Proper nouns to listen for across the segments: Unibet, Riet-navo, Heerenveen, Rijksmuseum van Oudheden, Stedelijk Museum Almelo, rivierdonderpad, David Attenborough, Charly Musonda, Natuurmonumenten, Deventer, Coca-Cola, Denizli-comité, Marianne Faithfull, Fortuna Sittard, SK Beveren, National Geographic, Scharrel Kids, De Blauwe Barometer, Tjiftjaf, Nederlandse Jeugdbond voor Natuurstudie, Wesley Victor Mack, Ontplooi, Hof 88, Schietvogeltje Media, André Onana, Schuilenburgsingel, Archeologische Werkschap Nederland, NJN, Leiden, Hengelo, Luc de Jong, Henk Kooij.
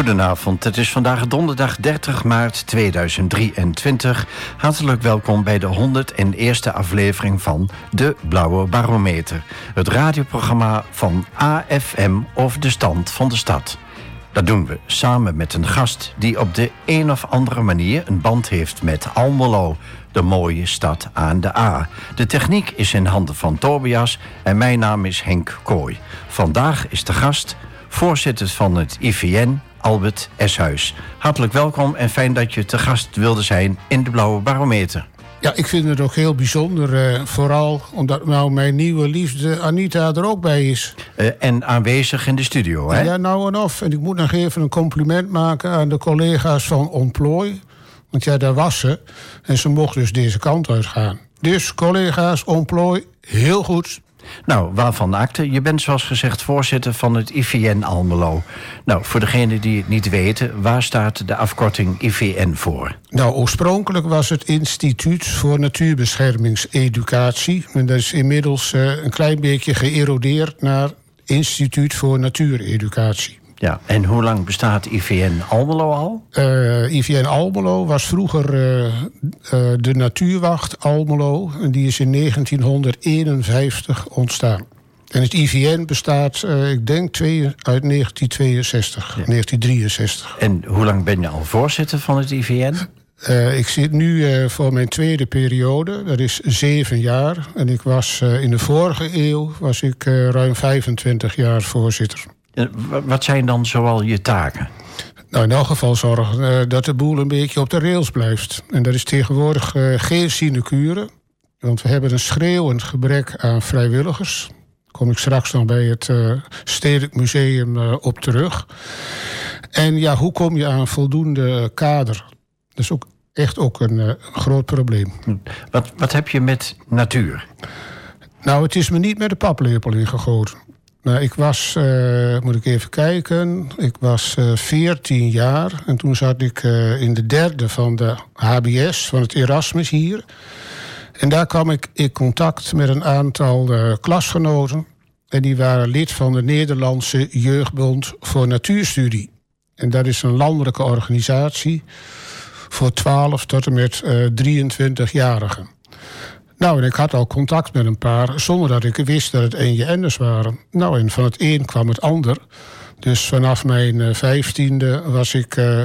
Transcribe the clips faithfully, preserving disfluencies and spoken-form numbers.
Goedenavond, het is vandaag donderdag dertig maart tweeduizend drieëntwintig. Hartelijk welkom bij de honderdste aflevering van De Blauwe Barometer. Het radioprogramma van A F M over de stand van de stad. Dat doen we samen met een gast die op de een of andere manier een band heeft met Almelo, de mooie stad aan de A. De techniek is in handen van Tobias en mijn naam is Henk Kooij. Vandaag is de gast voorzitter van het I V N, Albert Eshuis. Hartelijk welkom en fijn dat je te gast wilde zijn in de Blauwe Barometer. Ja, ik vind het ook heel bijzonder. Uh, vooral omdat nou mijn nieuwe liefde Anita er ook bij is. Uh, en aanwezig in de studio, hè? Ja, nou en of. En ik moet nog even een compliment maken aan de collega's van Ontplooi. Want ja, daar was ze. En ze mocht dus deze kant uit gaan. Dus collega's, Ontplooi, heel goed. Nou, waarvan acte? Je bent zoals gezegd voorzitter van het I V N Almelo. Nou, voor degenen die het niet weten, waar staat de afkorting I V N voor? Nou, oorspronkelijk was het Instituut voor Natuurbeschermingseducatie. En dat is inmiddels uh, een klein beetje geërodeerd naar Instituut voor Natuureducatie. Ja, en hoe lang bestaat I V N Almelo al? Uh, I V N Almelo was vroeger uh, uh, de Natuurwacht Almelo. En die is in negentienhonderdeenenvijftig ontstaan. En het I V N bestaat, uh, ik denk, twee, uit negentien tweeënzestig, ja. negentien drieënzestig. En hoe lang ben je al voorzitter van het I V N? Uh, ik zit nu uh, voor mijn tweede periode, dat is zeven jaar. En ik was uh, in de vorige eeuw was ik uh, ruim vijfentwintig jaar voorzitter. Wat zijn dan zoal je taken? Nou, in elk geval zorgen uh, dat de boel een beetje op de rails blijft. En dat is tegenwoordig uh, geen sinecure. Want we hebben een schreeuwend gebrek aan vrijwilligers. Daar kom ik straks nog bij het uh, Stedelijk Museum uh, op terug. En ja, hoe kom je aan voldoende kader? Dat is ook echt ook een uh, groot probleem. Wat, wat heb je met natuur? Nou, het is me niet met de paplepel ingegoten. Nou, ik was, uh, moet ik even kijken, ik was uh, veertien jaar. En toen zat ik uh, in de derde van de H B S, van het Erasmus hier. En daar kwam ik in contact met een aantal uh, klasgenoten. En die waren lid van de Nederlandse Jeugdbond voor Natuurstudie. En dat is een landelijke organisatie voor twaalf tot en met uh, drieëntwintigjarigen. Nou, en ik had al contact met een paar, zonder dat ik wist dat het N J N'ers waren. Nou, en van het een kwam het ander. Dus vanaf mijn vijftiende was ik uh,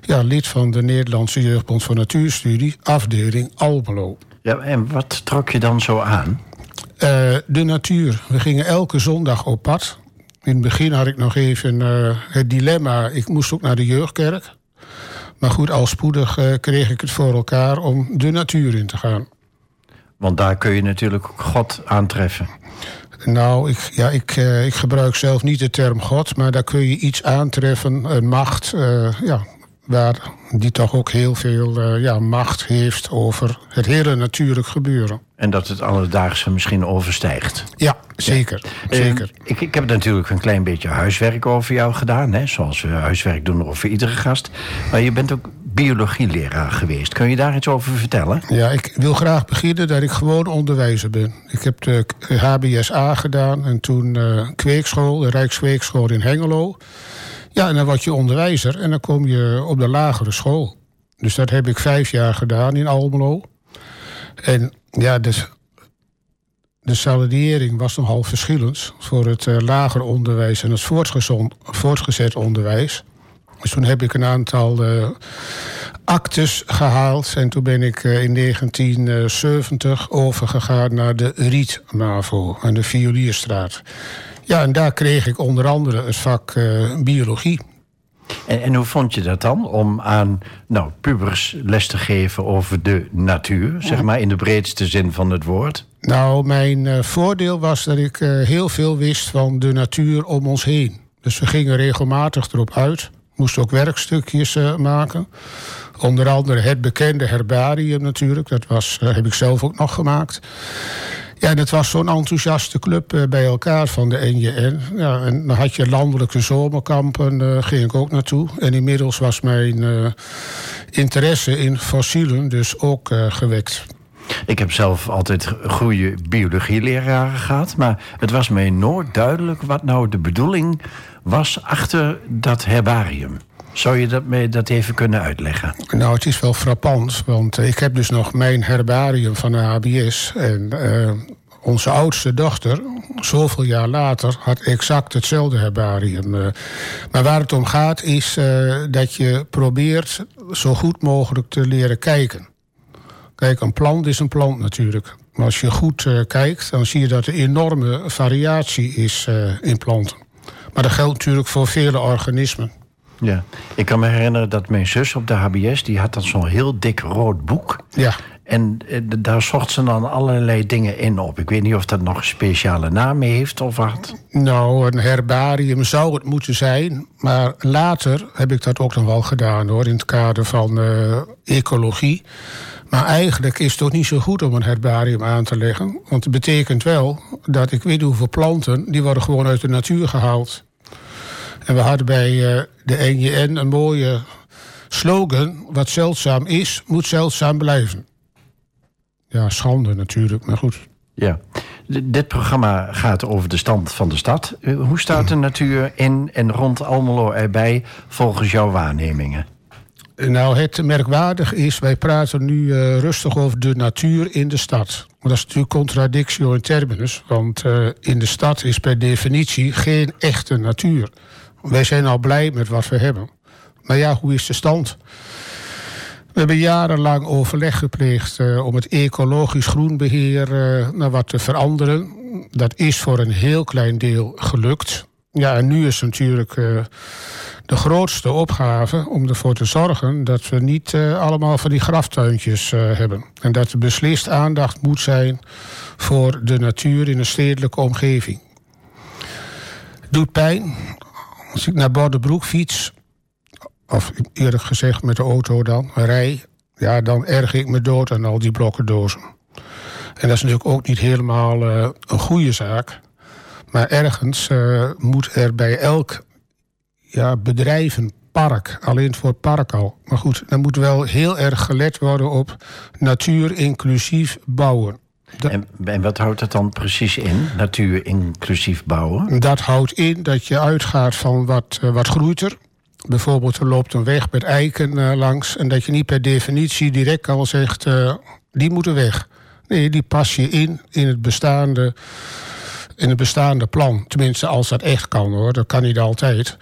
ja, lid van de Nederlandse Jeugdbond voor Natuurstudie, afdeling Almelo. Ja, en wat trok je dan zo aan? Uh, de natuur. We gingen elke zondag op pad. In het begin had ik nog even uh, het dilemma, ik moest ook naar de jeugdkerk. Maar goed, al spoedig uh, kreeg ik het voor elkaar om de natuur in te gaan. Want daar kun je natuurlijk God aantreffen. Nou, ik, ja, ik, uh, ik gebruik zelf niet de term God, maar daar kun je iets aantreffen, een macht, uh, ja, waar die toch ook heel veel uh, ja, macht heeft over het hele natuurlijk gebeuren. En dat het alledaagse misschien overstijgt. Ja, zeker. Ja. zeker. Uh, ik, ik heb natuurlijk een klein beetje huiswerk over jou gedaan, hè, zoals we huiswerk doen over iedere gast. Maar je bent ook biologieleraar geweest. Kun je daar iets over vertellen? Ja, ik wil graag beginnen dat ik gewoon onderwijzer ben. Ik heb de H B S A gedaan en toen uh, kweekschool, de Rijkskweekschool in Hengelo. Ja, en dan word je onderwijzer en dan kom je op de lagere school. Dus dat heb ik vijf jaar gedaan in Almelo. En ja, de, de salariering was nogal verschillend voor het uh, lager onderwijs en het voortgezet onderwijs. Dus toen heb ik een aantal uh, actes gehaald. En toen ben ik uh, in negentien zeventig overgegaan naar de Riet-navo en de Violierstraat. Ja, en daar kreeg ik onder andere het vak uh, biologie. En, en hoe vond je dat dan? Om aan nou, pubers les te geven over de natuur, zeg maar in de breedste zin van het woord? Nou, mijn uh, voordeel was dat ik uh, heel veel wist van de natuur om ons heen. Dus we gingen regelmatig erop uit. Moest ook werkstukjes uh, maken. Onder andere het bekende herbarium natuurlijk. Dat was, uh, heb ik zelf ook nog gemaakt. Ja, en het was zo'n enthousiaste club uh, bij elkaar van de N J N. Ja, en dan had je landelijke zomerkampen, uh, ging ik ook naartoe. En inmiddels was mijn uh, interesse in fossielen dus ook uh, gewekt. Ik heb zelf altijd goede biologieleraren gehad, maar het was mij nooit duidelijk wat nou de bedoeling was achter dat herbarium. Zou je dat mij dat even kunnen uitleggen? Nou, het is wel frappant, want ik heb dus nog mijn herbarium van de H B S... en uh, onze oudste dochter, zoveel jaar later, had exact hetzelfde herbarium. Uh, maar waar het om gaat is uh, dat je probeert zo goed mogelijk te leren kijken. Kijk, een plant is een plant natuurlijk. Maar als je goed uh, kijkt, dan zie je dat er enorme variatie is uh, in planten. Maar dat geldt natuurlijk voor vele organismen. Ja, ik kan me herinneren dat mijn zus op de H B S... die had dan zo'n heel dik rood boek. Ja. En eh, daar zocht ze dan allerlei dingen in op. Ik weet niet of dat nog een speciale naam heeft of wat. Nou, een herbarium zou het moeten zijn. Maar later heb ik dat ook nog wel gedaan, hoor, in het kader van uh, ecologie. Maar eigenlijk is het toch niet zo goed om een herbarium aan te leggen. Want het betekent wel dat ik weet hoeveel planten... die worden gewoon uit de natuur gehaald. En we hadden bij uh, de I V N een mooie slogan... wat zeldzaam is, moet zeldzaam blijven. Ja, schande natuurlijk, maar goed. Ja, D- dit programma gaat over de stand van de stad. Uh, hoe staat de natuur in en rond Almelo erbij volgens jouw waarnemingen? Nou, het merkwaardig is, wij praten nu uh, rustig over de natuur in de stad. Maar dat is natuurlijk contradictio in terminus. Want uh, in de stad is per definitie geen echte natuur. Wij zijn al blij met wat we hebben. Maar ja, hoe is de stand? We hebben jarenlang overleg gepleegd uh, om het ecologisch groenbeheer uh, naar wat te veranderen. Dat is voor een heel klein deel gelukt. Ja, en nu is natuurlijk uh, de grootste opgave om ervoor te zorgen... dat we niet uh, allemaal van die graftuintjes uh, hebben. En dat er beslist aandacht moet zijn voor de natuur in een stedelijke omgeving. Het doet pijn. Als ik naar Bordebroek fiets... of eerlijk gezegd met de auto dan, rij... ja, dan erg ik me dood aan al die blokkendozen. En dat is natuurlijk ook niet helemaal uh, een goede zaak... maar ergens uh, moet er bij elk ja, bedrijf een park, alleen voor park al. Maar goed, dan moet wel heel erg gelet worden op natuur-inclusief bouwen. Dat... En, en wat houdt dat dan precies in, natuur-inclusief bouwen? Dat houdt in dat je uitgaat van wat, uh, wat groeit er. Bijvoorbeeld er loopt een weg met eiken uh, langs... en dat je niet per definitie direct al zegt, uh, die moeten weg. Nee, die pas je in, in het bestaande... in het bestaande plan. Tenminste, als dat echt kan, hoor. Dat kan niet altijd.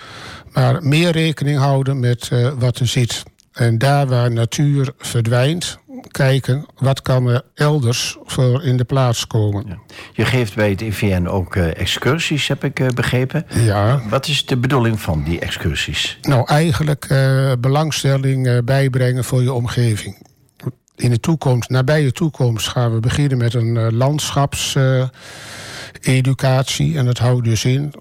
Maar meer rekening houden met uh, wat er zit. En daar waar natuur verdwijnt... kijken, wat kan er elders voor in de plaats komen. Ja. Je geeft bij het I V N ook uh, excursies, heb ik uh, begrepen. Ja. Wat is de bedoeling van die excursies? Nou, eigenlijk uh, belangstelling uh, bijbrengen voor je omgeving. In de toekomst, nabije toekomst, gaan we beginnen met een uh, landschaps... Uh, educatie, en dat houdt dus in...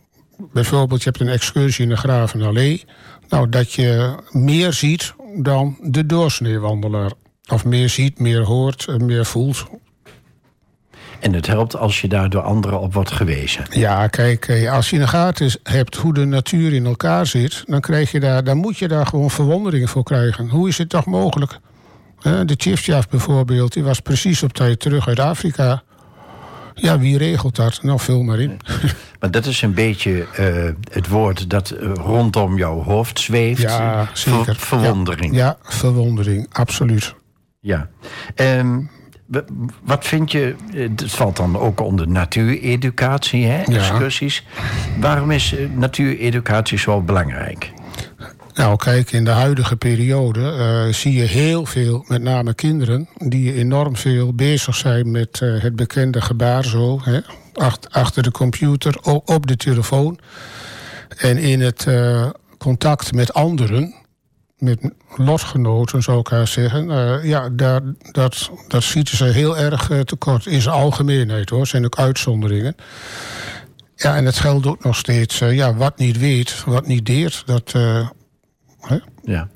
bijvoorbeeld, je hebt een excursie in de Gravenallee... nou, dat je meer ziet dan de doorsneewandelaar. Of meer ziet, meer hoort, meer voelt. En het helpt als je daar door anderen op wordt gewezen. Ja, kijk, als je in de gaten hebt hoe de natuur in elkaar zit... dan, krijg je daar, dan moet je daar gewoon verwondering voor krijgen. Hoe is het toch mogelijk? De Tjiftjaf bijvoorbeeld, die was precies op tijd terug uit Afrika... Ja, wie regelt dat? Nou, vul maar in. Maar dat is een beetje uh, het woord dat uh, rondom jouw hoofd zweeft. Ja, zeker. Ver- verwondering. Ja, ja, verwondering, absoluut. Ja. Um, wat vind je, het valt dan ook onder natuureducatie, hè, excursies. Ja. Waarom is natuureducatie zo belangrijk? Nou, kijk, in de huidige periode uh, zie je heel veel, met name kinderen... die enorm veel bezig zijn met uh, het bekende gebaar zo. Hè, achter de computer, op de telefoon. En in het uh, contact met anderen, met lotgenoten zou ik haar zeggen... Uh, ja, daar, dat, dat schieten ze heel erg uh, tekort. In zijn algemeenheid, hoor, zijn ook uitzonderingen. Ja, en het geldt ook nog steeds. Uh, ja, wat niet weet, wat niet deert, dat... Uh, Ja.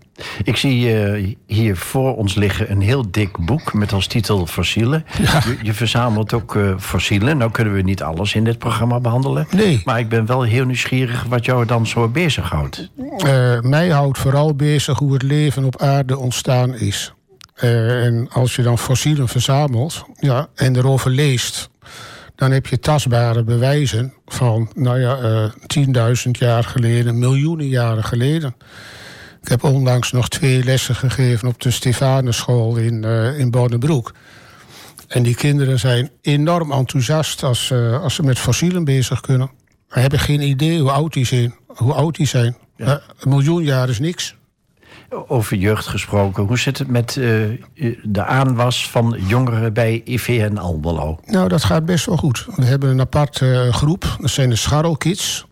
Ik zie uh, hier voor ons liggen een heel dik boek met als titel Fossielen. Ja. Je, je verzamelt ook uh, fossielen. Nou kunnen we niet alles in dit programma behandelen. Nee. Maar ik ben wel heel nieuwsgierig wat jou dan zo bezighoudt. Uh, mij houdt vooral bezig hoe het leven op aarde ontstaan is. Uh, en als je dan fossielen verzamelt, ja, en erover leest... dan heb je tastbare bewijzen van, nou ja, tienduizend uh, jaar geleden, miljoenen jaren geleden... Ik heb onlangs nog twee lessen gegeven op de Stefanusschool in, uh, in Bodenbroek. En die kinderen zijn enorm enthousiast als, uh, als ze met fossielen bezig kunnen. We hebben geen idee hoe oud die zijn. Hoe oud die zijn. Ja. Uh, een miljoen jaar is niks. Over jeugd gesproken, hoe zit het met uh, de aanwas van jongeren bij I V N Almelo? Nou, dat gaat best wel goed. We hebben een apart uh, groep, dat zijn de Scharrel Kids.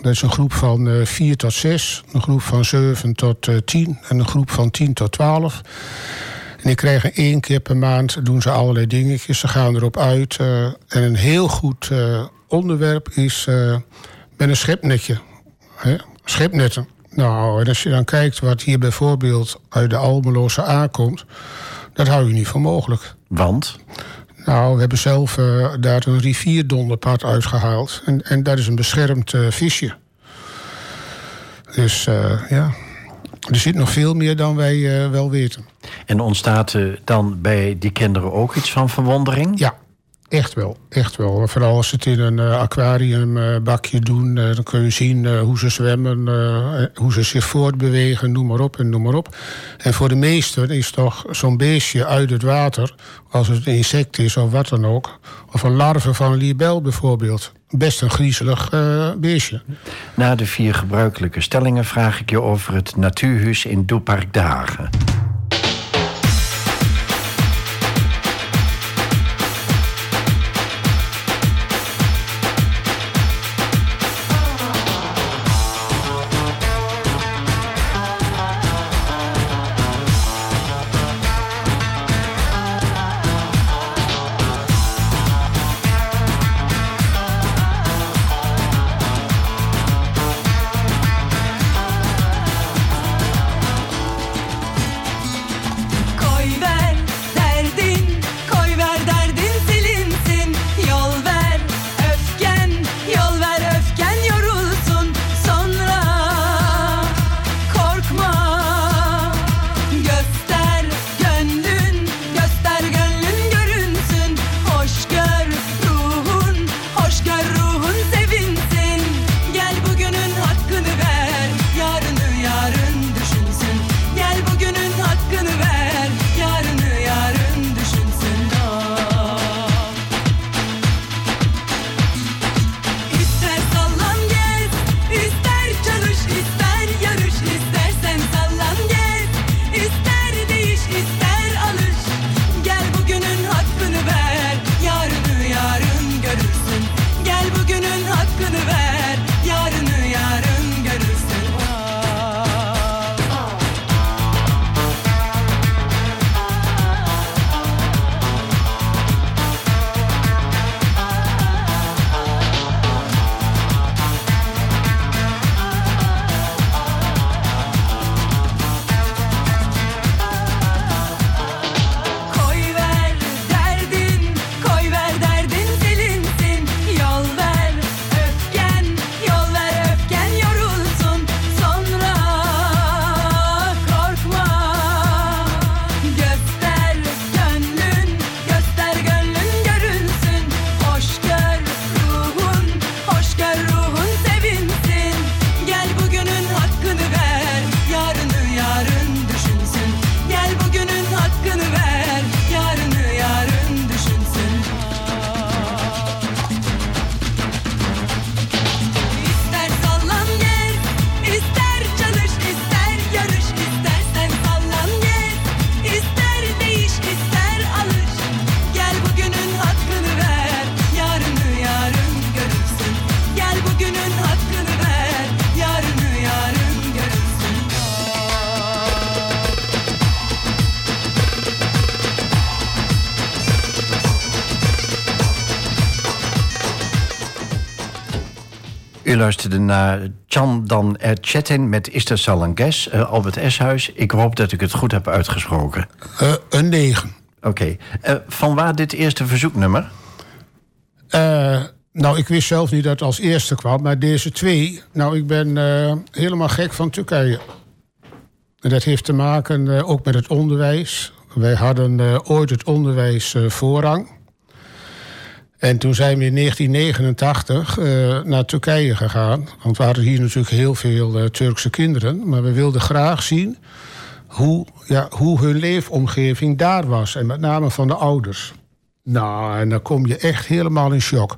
Dat is een groep van uh, vier tot zes, een groep van zeven tot uh, tien en een groep van tien tot twaalf. En die krijgen één keer per maand, doen ze allerlei dingetjes, ze gaan erop uit. Uh, en een heel goed uh, onderwerp is uh, met een schepnetje, hè? Schepnetten. Nou, en als je dan kijkt wat hier bijvoorbeeld uit de Almeloze aankomt, dat hou je niet voor mogelijk. Want? Nou, we hebben zelf uh, daar een rivierdonderpad uitgehaald. En, en dat is een beschermd uh, visje. Dus uh, ja, er zit nog veel meer dan wij uh, wel weten. En ontstaat uh, dan bij die kinderen ook iets van verwondering? Ja. Echt wel, echt wel. Vooral als ze het in een uh, aquariumbakje uh, doen... Uh, dan kun je zien uh, hoe ze zwemmen, uh, hoe ze zich voortbewegen... noem maar op en noem maar op. En voor de meesten is toch zo'n beestje uit het water... als het een insect is of wat dan ook... of een larve van een libel bijvoorbeeld... best een griezelig uh, beestje. Na de vier gebruikelijke stellingen vraag ik je over het natuurhuis in Doepark de Hagen. U luisterde naar Chandan Erchetin met Ister Salanges, uh, Albert Eshuis. Ik hoop dat ik het goed heb uitgesproken. Uh, een negen. Oké. Okay. Uh, vanwaar dit eerste verzoeknummer? Uh, nou, ik wist zelf niet dat het als eerste kwam, maar deze twee... Nou, ik ben uh, helemaal gek van Turkije. En dat heeft te maken uh, ook met het onderwijs. Wij hadden uh, ooit het onderwijs uh, voorrang... En toen zijn we in negentien negenentachtig uh, naar Turkije gegaan. Want we hadden hier natuurlijk heel veel uh, Turkse kinderen. Maar we wilden graag zien hoe, ja, hoe hun leefomgeving daar was. En met name van de ouders. Nou, en dan kom je echt helemaal in shock.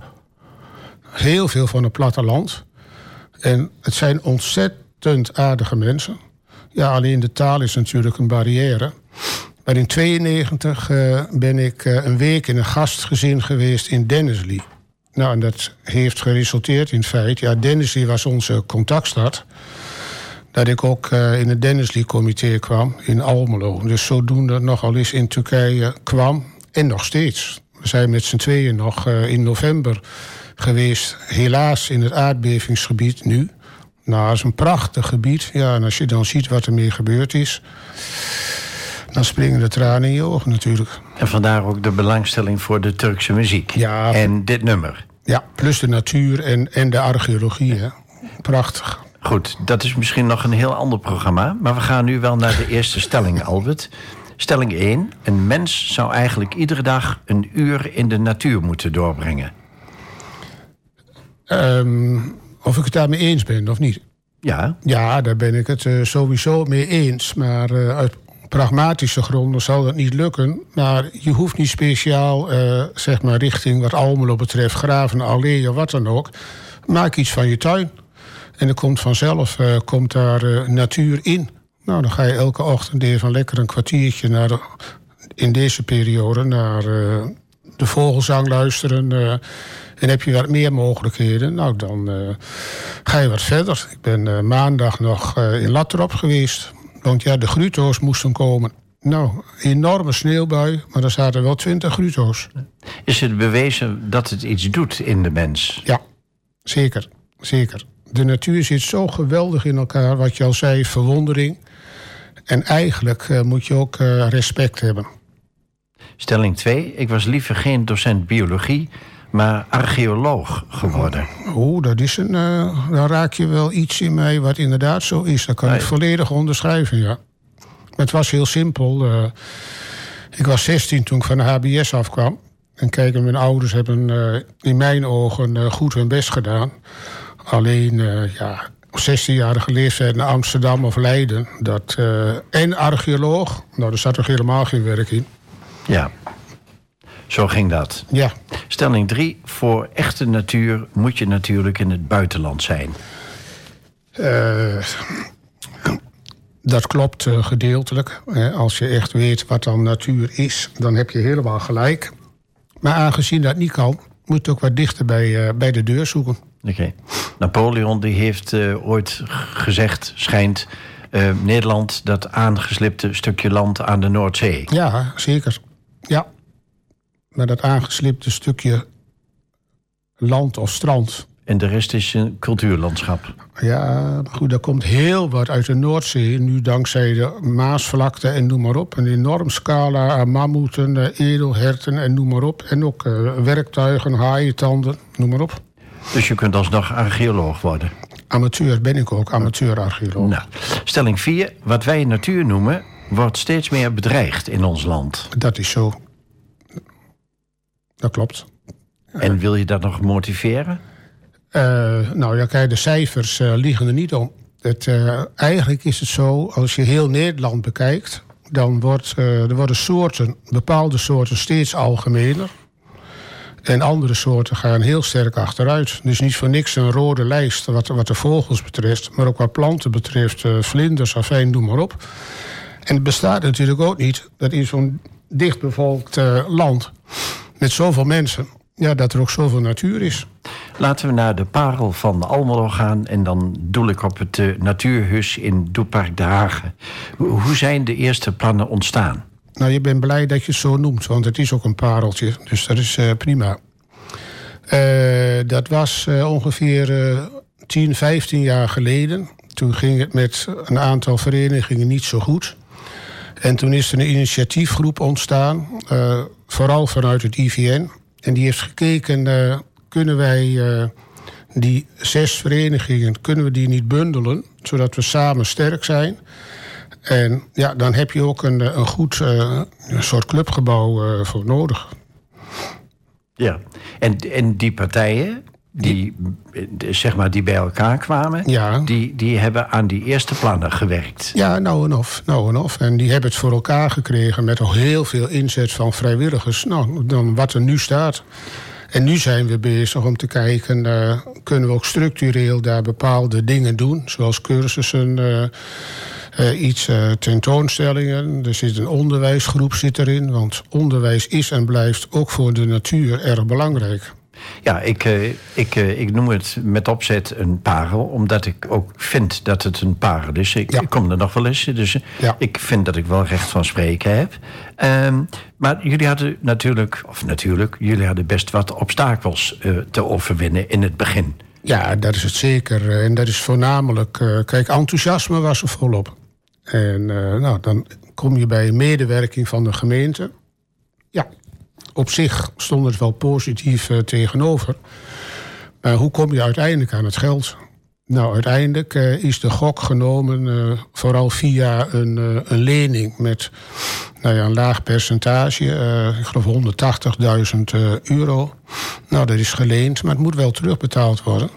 Heel veel van het platteland. En het zijn ontzettend aardige mensen. Ja, alleen de taal is natuurlijk een barrière. Maar in negentien tweeënnegentig uh, ben ik uh, een week in een gastgezin geweest in Denizli. Nou, en dat heeft geresulteerd in het feit... ja, Denizli was onze contactstad. Dat ik ook uh, in het Denizli-comité kwam in Almelo. Dus zodoende nogal eens in Turkije kwam. En nog steeds. We zijn met z'n tweeën nog uh, in november geweest. Helaas in het aardbevingsgebied nu. Nou, dat is een prachtig gebied. Ja, en als je dan ziet wat er mee gebeurd is... dan springen de tranen in je ogen natuurlijk. En vandaar ook de belangstelling voor de Turkse muziek. Ja, en dit nummer. Ja, plus de natuur en, en de archeologie. Hè. Prachtig. Goed, dat is misschien nog een heel ander programma. Maar we gaan nu wel naar de eerste stelling, Albert. Stelling één. Een mens zou eigenlijk iedere dag een uur in de natuur moeten doorbrengen. Um, of ik het daarmee eens ben of niet? Ja. Ja, daar ben ik het uh, sowieso mee eens. Maar uh, uit... pragmatische gronden zal dat niet lukken. Maar je hoeft niet speciaal, eh, zeg maar richting wat Almelo betreft... Gravenallee of wat dan ook. Maak iets van je tuin. En er komt vanzelf eh, komt daar eh, natuur in. Nou, dan ga je elke ochtend even lekker een kwartiertje... naar de, in deze periode naar eh, de vogelzang luisteren... Eh, en heb je wat meer mogelijkheden, nou dan eh, ga je wat verder. Ik ben eh, maandag nog eh, in Latrop geweest... Want ja, de gruto's moesten komen. Nou, enorme sneeuwbui, maar er zaten wel twintig gruto's. Is het bewezen dat het iets doet in de mens? Ja, zeker, zeker. De natuur zit zo geweldig in elkaar, wat je al zei, verwondering. En eigenlijk uh, moet je ook uh, respect hebben. Stelling twee, ik was liever geen docent biologie... maar archeoloog geworden. Oh, dat is een... Uh, dan raak je wel iets in mij wat inderdaad zo is. Dat kan nee. ik volledig onderschrijven, ja. Maar het was heel simpel. Uh, ik was zestien toen ik van de H B S afkwam. En kijk, mijn ouders hebben uh, in mijn ogen uh, goed hun best gedaan. Alleen, uh, ja, op zestienjarige leeftijd naar Amsterdam of Leiden... Dat, uh, en archeoloog, nou, daar zat toch helemaal geen werk in. Ja. Zo ging dat. Ja. Stelling drie. Voor echte natuur moet je natuurlijk in het buitenland zijn. Uh, dat klopt uh, gedeeltelijk. Als je echt weet wat dan natuur is, dan heb je helemaal gelijk. Maar aangezien dat niet kan, moet je ook wat dichter bij, uh, bij de deur zoeken. Oké. Okay. Napoleon die heeft uh, ooit gezegd, schijnt... Uh, Nederland, dat aangeslipte stukje land aan de Noordzee. Ja, zeker. Ja. Maar dat aangeslipte stukje land of strand. En de rest is een cultuurlandschap. Ja, goed, daar komt heel wat uit de Noordzee. Nu dankzij de Maasvlakte en noem maar op. Een enorm scala aan mammoeten, edelherten en noem maar op. En ook uh, werktuigen, haaientanden, noem maar op. Dus je kunt alsnog archeoloog worden? Amateur ben ik ook, amateur-archeoloog. Nou, stelling vier. Wat wij natuur noemen, wordt steeds meer bedreigd in ons land. Dat is zo. Dat klopt. En wil je dat nog motiveren? Uh, nou ja, kijk, de cijfers uh, liegen er niet om. Het, uh, eigenlijk is het zo, als je heel Nederland bekijkt... dan wordt, uh, er worden soorten, bepaalde soorten steeds algemener. En andere soorten gaan heel sterk achteruit. Dus niet voor niks een rode lijst wat, wat de vogels betreft... maar ook wat planten betreft, uh, vlinders, afijn, noem maar op. En het bestaat natuurlijk ook niet. Dat is zo'n dichtbevolkt uh, land... met zoveel mensen, ja, dat er ook zoveel natuur is. Laten we naar de parel van Almelo gaan... en dan doel ik op het uh, natuurhuis in Doepark de Hagen. Ho- hoe zijn de eerste plannen ontstaan? Nou, je bent blij dat je het zo noemt, want het is ook een pareltje. Dus dat is uh, prima. Uh, dat was uh, ongeveer uh, tien, vijftien jaar geleden. Toen ging het met een aantal verenigingen niet zo goed... En toen is er een initiatiefgroep ontstaan, uh, vooral vanuit het I V N. En die heeft gekeken, uh, kunnen wij uh, die zes verenigingen... kunnen we die niet bundelen, zodat we samen sterk zijn. En ja, dan heb je ook een, een goed uh, een soort clubgebouw uh, voor nodig. Ja, En, en die partijen, die, die, zeg maar, die bij elkaar kwamen, ja. die, die hebben aan die eerste plannen gewerkt. Ja, nou en of, nou en of. En die hebben het voor elkaar gekregen met al heel veel inzet van vrijwilligers. Nou, dan wat er nu staat. En nu zijn we bezig om te kijken, uh, kunnen we ook structureel daar bepaalde dingen doen, zoals cursussen, uh, uh, iets uh, tentoonstellingen. Er zit een onderwijsgroep zit erin, want onderwijs is en blijft ook voor de natuur erg belangrijk. Ja, ik, ik, ik noem het met opzet een parel, omdat ik ook vind dat het een parel is. Ik ja. kom er nog wel eens, dus ja. ik vind dat ik wel recht van spreken heb. Um, maar jullie hadden natuurlijk, of natuurlijk, jullie hadden best wat obstakels uh, te overwinnen in het begin. Ja, dat is het zeker. En dat is voornamelijk, uh, kijk, enthousiasme was er volop. En uh, nou, dan kom je bij medewerking van de gemeente. Ja. Op zich stond het wel positief uh, tegenover. Maar hoe kom je uiteindelijk aan het geld? Nou, uiteindelijk uh, is de gok genomen uh, vooral via een, uh, een lening met nou ja, een laag percentage. Uh, ik geloof honderdtachtigduizend uh, euro. Nou, dat is geleend, maar het moet wel terugbetaald worden.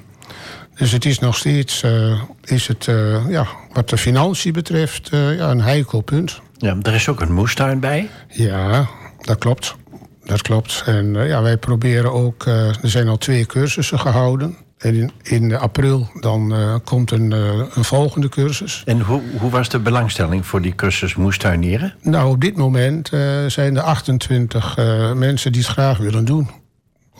Dus het is nog steeds, uh, is het, uh, ja, wat de financiën betreft, uh, ja, een heikel punt. Ja, er is ook een moestuin bij. Ja, dat klopt. Dat klopt. En uh, ja, wij proberen ook... Uh, er zijn al twee cursussen gehouden. En in, in april dan uh, komt een, uh, een volgende cursus. En hoe, hoe was de belangstelling voor die cursus moestuinieren? Nou, op dit moment uh, zijn er achtentwintig uh, mensen die het graag willen doen.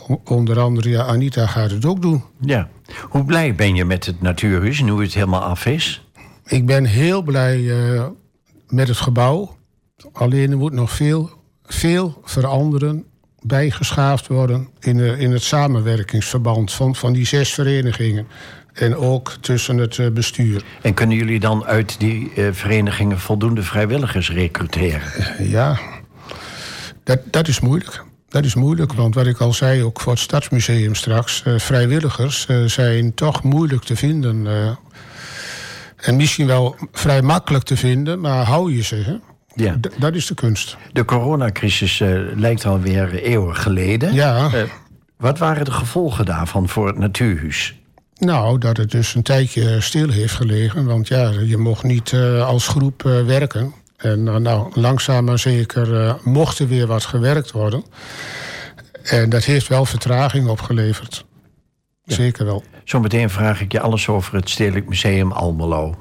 O- onder andere, ja, Anita gaat het ook doen. Ja. Hoe blij ben je met het natuurhuis en hoe het helemaal af is? Ik ben heel blij uh, met het gebouw. Alleen er moet nog veel... veel veranderen, bijgeschaafd worden in, de, in het samenwerkingsverband van, van die zes verenigingen. En ook tussen het bestuur. En kunnen jullie dan uit die uh, verenigingen voldoende vrijwilligers recruteren? Ja, dat, dat is moeilijk. Dat is moeilijk, want wat ik al zei, ook voor het Stadsmuseum straks, uh, vrijwilligers uh, zijn toch moeilijk te vinden. Uh, en misschien wel vrij makkelijk te vinden, maar hou je ze, hè? Ja. D- dat is de kunst. De coronacrisis uh, lijkt alweer eeuwen geleden. Ja. Uh, wat waren de gevolgen daarvan voor het natuurhuis? Nou, dat het dus een tijdje stil heeft gelegen. Want ja, je mocht niet uh, als groep uh, werken. En uh, nou, langzaam maar zeker uh, mocht er weer wat gewerkt worden. En dat heeft wel vertraging opgeleverd. Ja. Zeker wel. Zometeen vraag ik je alles over het Stedelijk Museum Almelo.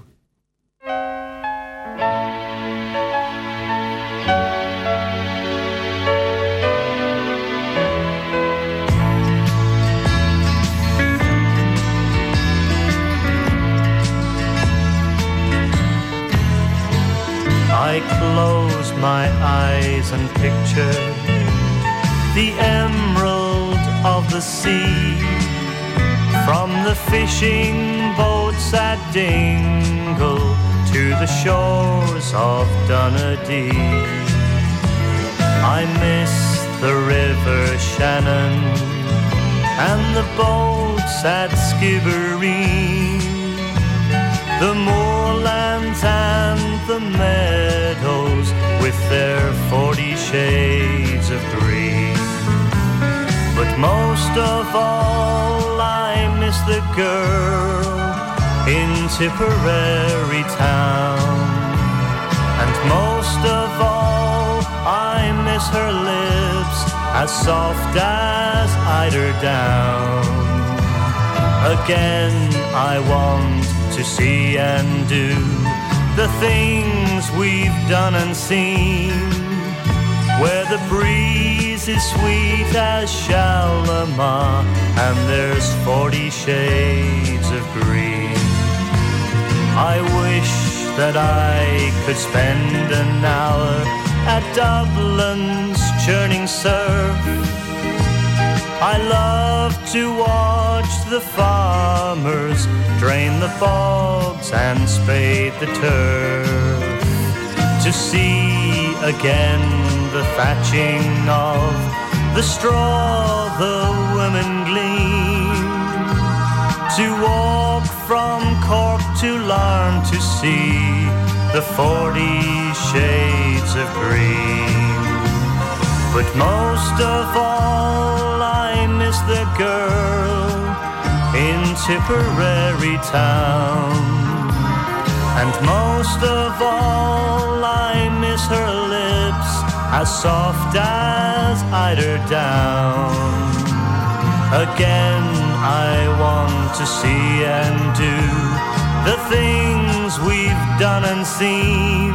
I close my eyes and picture the emerald of the sea, from the fishing boats at Dingle to the shores of Dunedee. I miss the river Shannon and the boats at Skibbereen, the moorlands and the meadows with their forty shades of green. But most of all I miss the girl in Tipperary town, and most of all I miss her lips as soft as eiderdown. Again I want to see and do the things we've done and seen, where the breeze is sweet as Shalimar and there's forty shades of green. I wish that I could spend an hour at Dublin's churning surf. I love to watch the farmers drain the bogs and spade the turf, to see again the thatching of the straw the women glean, to walk from Cork to Larne to see the forty shades of green. But most of all I miss the girl in Tipperary town. And most of all I miss her lips, as soft as eider down. Again I want to see and do the things we've done and seen,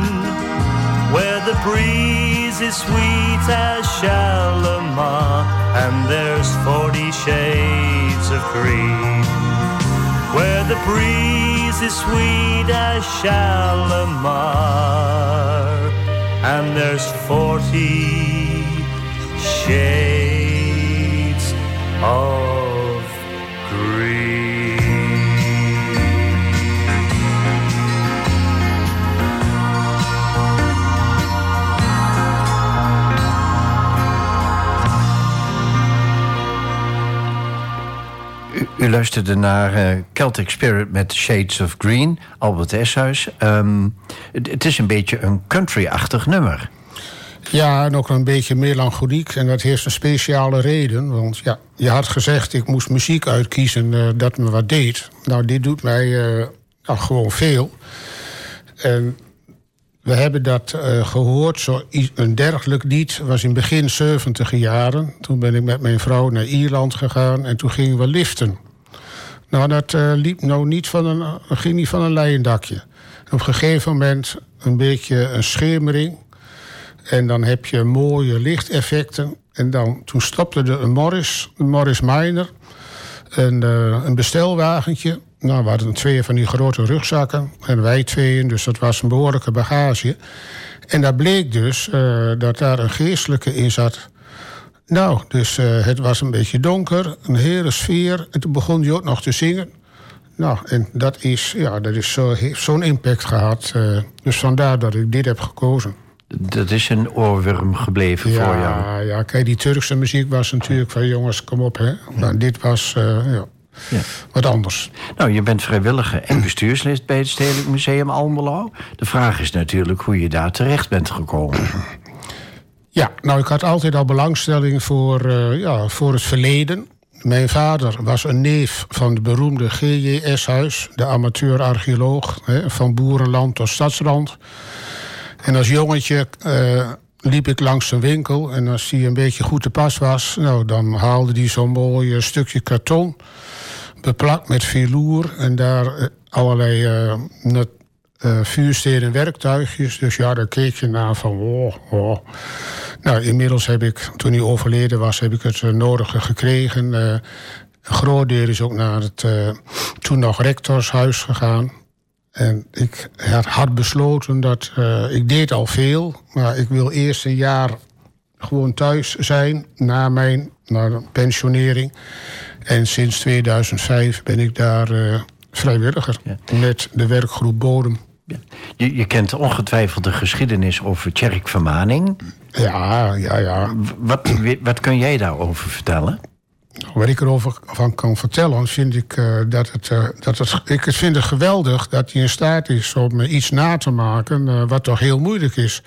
where the breeze is sweet as Shalimar and there's forty shades of green. Where the breeze is sweet as Shalimar and there's forty shades of green. U luisterde naar uh, Celtic Spirit met Shades of Green, Albert Eshuis. Um, het, het is een beetje een country-achtig nummer. Ja, en ook een beetje melancholiek. En dat heeft een speciale reden. Want ja, je had gezegd, ik moest muziek uitkiezen uh, dat me wat deed. Nou, dit doet mij uh, nou, gewoon veel. En we hebben dat uh, gehoord. Zo, een dergelijk lied was in begin zeventiger jaren. Toen ben ik met mijn vrouw naar Ierland gegaan en toen gingen we liften. Nou, dat uh, liep nou niet van een, ging niet van een leiendakje. Op een gegeven moment een beetje een schemering. En dan heb je mooie lichteffecten. En dan, toen stopte er een Morris, een Morris Minor. En, uh, een bestelwagentje. Nou, we hadden twee van die grote rugzakken. En wij tweeën, dus dat was een behoorlijke bagage. En daar bleek dus uh, dat daar een geestelijke in zat. Nou, dus uh, het was een beetje donker. Een hele sfeer. En toen begon hij ook nog te zingen. Nou, en dat is, ja, dat is zo, heeft zo'n impact gehad. Uh, dus vandaar dat ik dit heb gekozen. Dat is een oorworm gebleven ja, voor jou. Ja, kijk, die Turkse muziek was natuurlijk van jongens, kom op, hè. Maar ja. Dit was uh, ja, ja. wat anders. Nou, je bent vrijwilliger en bestuurslid bij het Stedelijk Museum Almelo. De vraag is natuurlijk hoe je daar terecht bent gekomen. Ja, nou, ik had altijd al belangstelling voor, uh, ja, voor het verleden. Mijn vader was een neef van de beroemde G J. Eshuis, de amateur-archeoloog, hè, van boerenland tot stadsland. En als jongetje uh, liep ik langs zijn winkel. En als hij een beetje goed te pas was, nou, dan haalde hij zo'n mooi uh, stukje karton, beplakt met velour. En daar uh, allerlei uh, nat, uh, vuurstenen werktuigjes. Dus ja, daar keek je naar van oh, oh. Nou, inmiddels heb ik, toen hij overleden was, heb ik het uh, nodige gekregen. Uh, een groot deel is ook naar het uh, toen nog rectorshuis gegaan. En ik had besloten dat, uh, ik deed al veel, maar ik wil eerst een jaar gewoon thuis zijn na mijn na de pensionering. En sinds tweeduizend vijf ben ik daar uh, vrijwilliger ja. met de werkgroep Bodem. Ja. Je, je kent ongetwijfeld de geschiedenis over Tjerk Vermaning. Ja, ja, ja. Wat, wat kun jij daarover vertellen? Wat ik erover van kan vertellen, vind ik uh, dat het... Uh, dat het ik vind het geweldig dat hij in staat is om uh, iets na te maken, Uh, wat toch heel moeilijk is.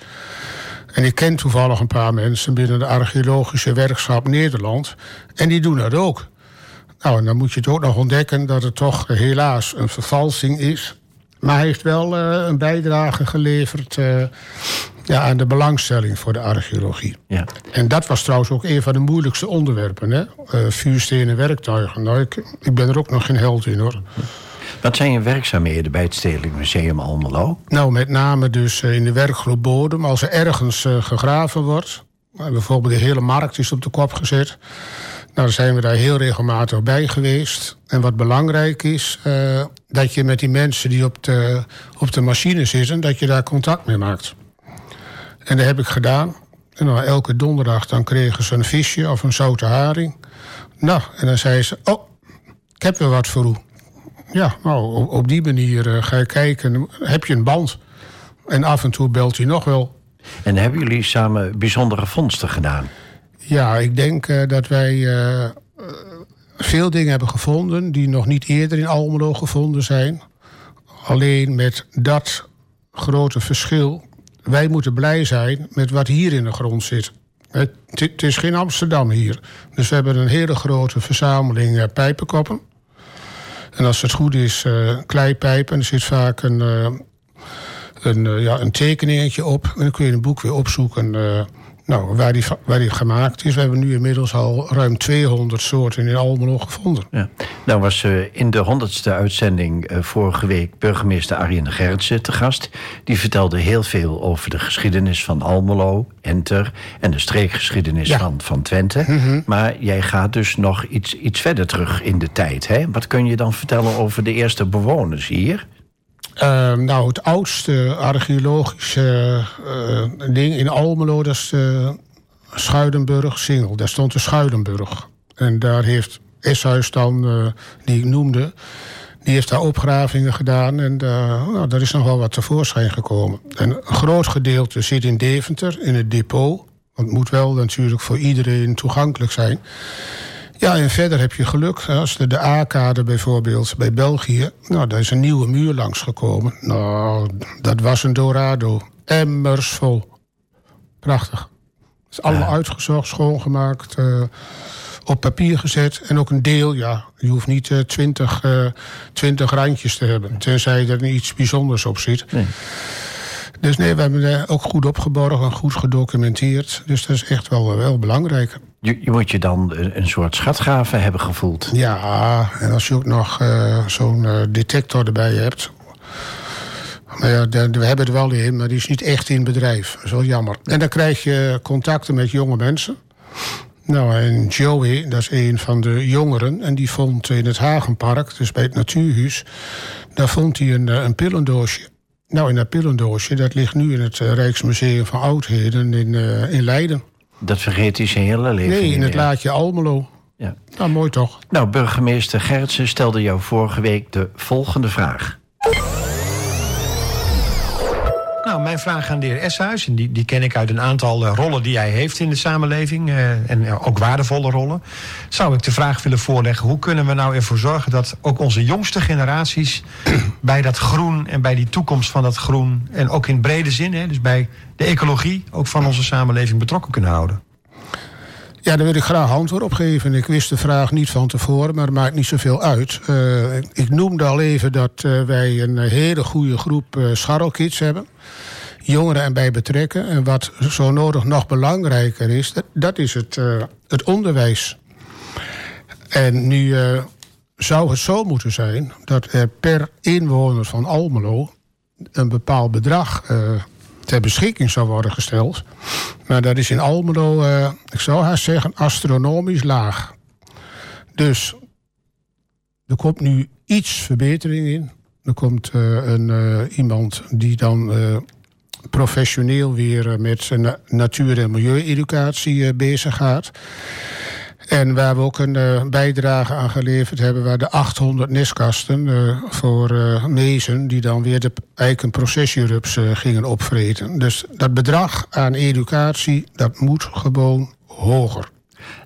En ik ken toevallig een paar mensen binnen de Archeologische Werkschap Nederland. En die doen dat ook. Nou, en dan moet je het ook nog ontdekken dat het toch uh, helaas een vervalsing is. Maar hij heeft wel uh, een bijdrage geleverd Uh, Ja, en de belangstelling voor de archeologie. Ja. En dat was trouwens ook een van de moeilijkste onderwerpen, hè? Uh, vuurstenen werktuigen. Nou, ik, ik ben er ook nog geen held in, hoor. Wat zijn je werkzaamheden bij het Stedelijk Museum Almelo? Nou, met name dus in de werkgroep Bodem. Als er ergens uh, gegraven wordt, bijvoorbeeld de hele markt is op de kop gezet, nou, dan zijn we daar heel regelmatig bij geweest. En wat belangrijk is, uh, dat je met die mensen die op de, op de machine zitten, dat je daar contact mee maakt. En dat heb ik gedaan. En dan elke donderdag dan kregen ze een visje of een zoute haring. Nou, en dan zei ze, oh, ik heb weer wat voor u. Ja, nou, op die manier uh, ga je kijken, heb je een band. En af en toe belt hij nog wel. En hebben jullie samen bijzondere vondsten gedaan? Ja, ik denk uh, dat wij uh, veel dingen hebben gevonden die nog niet eerder in Almelo gevonden zijn. Alleen met dat grote verschil. Wij moeten blij zijn met wat hier in de grond zit. Het, het is geen Amsterdam hier. Dus we hebben een hele grote verzameling uh, pijpenkoppen. En als het goed is, uh, kleipijpen. Er zit vaak een, uh, een, uh, ja, een tekeningetje op. En dan kun je een boek weer opzoeken uh, nou, waar, die, waar die gemaakt is. We hebben nu inmiddels al ruim tweehonderd soorten in Almelo gevonden. Ja. Nou was uh, in de honderdste uitzending uh, vorige week burgemeester Arjen Gerritsen te gast. Die vertelde heel veel over de geschiedenis van Almelo, Enter en de streekgeschiedenis ja. van, van Twente. Mm-hmm. Maar jij gaat dus nog iets, iets verder terug in de tijd. Hè? Wat kun je dan vertellen over de eerste bewoners hier? Uh, nou, het oudste archeologische uh, ding in Almelo, dat is de Schuilenburgsingel. Daar stond de Schuilenburg. En daar heeft Eshuis dan, uh, die ik noemde, die heeft daar opgravingen gedaan. En uh, nou, daar is nog wel wat tevoorschijn gekomen. En een groot gedeelte zit in Deventer, in het depot. Want het moet wel natuurlijk voor iedereen toegankelijk zijn. Ja, en verder heb je geluk. Als de, de A-kade bijvoorbeeld bij België. Nou, daar is een nieuwe muur langsgekomen. Nou, dat was een Dorado. Emmersvol. Prachtig. Het is allemaal ja. uitgezocht, schoongemaakt, uh, op papier gezet. En ook een deel, ja. Je hoeft niet uh, twintig, uh, twintig randjes te hebben. Tenzij er iets bijzonders op zit. Nee. Dus nee, we hebben het ook goed opgeborgen en goed gedocumenteerd. Dus dat is echt wel, wel belangrijk. Je, je moet je dan een soort schatgave hebben gevoeld. Ja, en als je ook nog uh, zo'n uh, detector erbij hebt. Maar ja, de, we hebben het wel in, maar die is niet echt in bedrijf. Dat is wel jammer. En dan krijg je contacten met jonge mensen. Nou, en Joey, dat is een van de jongeren. En die vond in het Hagenpark, dus bij het Natuurhuis, daar vond hij een, een pillendoosje. Nou, in dat pillendoosje, dat ligt nu in het uh, Rijksmuseum van Oudheden in, uh, in Leiden. Dat vergeet hij zijn hele leven. Nee, in het laatje Almelo. Ja. Nou, mooi toch? Nou, burgemeester Gerritsen stelde jou vorige week de volgende vraag. Nou, mijn vraag aan de heer Eshuis, en die, die ken ik uit een aantal uh, rollen die hij heeft in de samenleving. Uh, en uh, ook waardevolle rollen. Zou ik de vraag willen voorleggen, hoe kunnen we nou ervoor zorgen dat ook onze jongste generaties bij dat groen en bij die toekomst van dat groen, en ook in brede zin, hè, dus bij de ecologie, ook van onze samenleving betrokken kunnen houden? Ja, daar wil ik graag antwoord op geven. Ik wist de vraag niet van tevoren, maar het maakt niet zoveel uit. Uh, ik noemde al even dat uh, wij een hele goede groep uh, Scharrel Kids hebben. Jongeren erbij betrekken. En wat zo nodig nog belangrijker is, dat, dat is het, uh, het onderwijs. En nu uh, zou het zo moeten zijn dat er per inwoner van Almelo een bepaald bedrag Uh, ter beschikking zou worden gesteld. Maar dat is in Almelo, uh, ik zou haar zeggen, astronomisch laag. Dus er komt nu iets verbetering in. Er komt uh, een, uh, iemand die dan uh, professioneel weer uh, met na- natuur- en milieueducatie uh, bezig gaat. En waar we ook een uh, bijdrage aan geleverd hebben, waar de achthonderd nestkasten uh, voor uh, mezen die dan weer de eikenprocessierups uh, gingen opvreten. Dus dat bedrag aan educatie, dat moet gewoon hoger.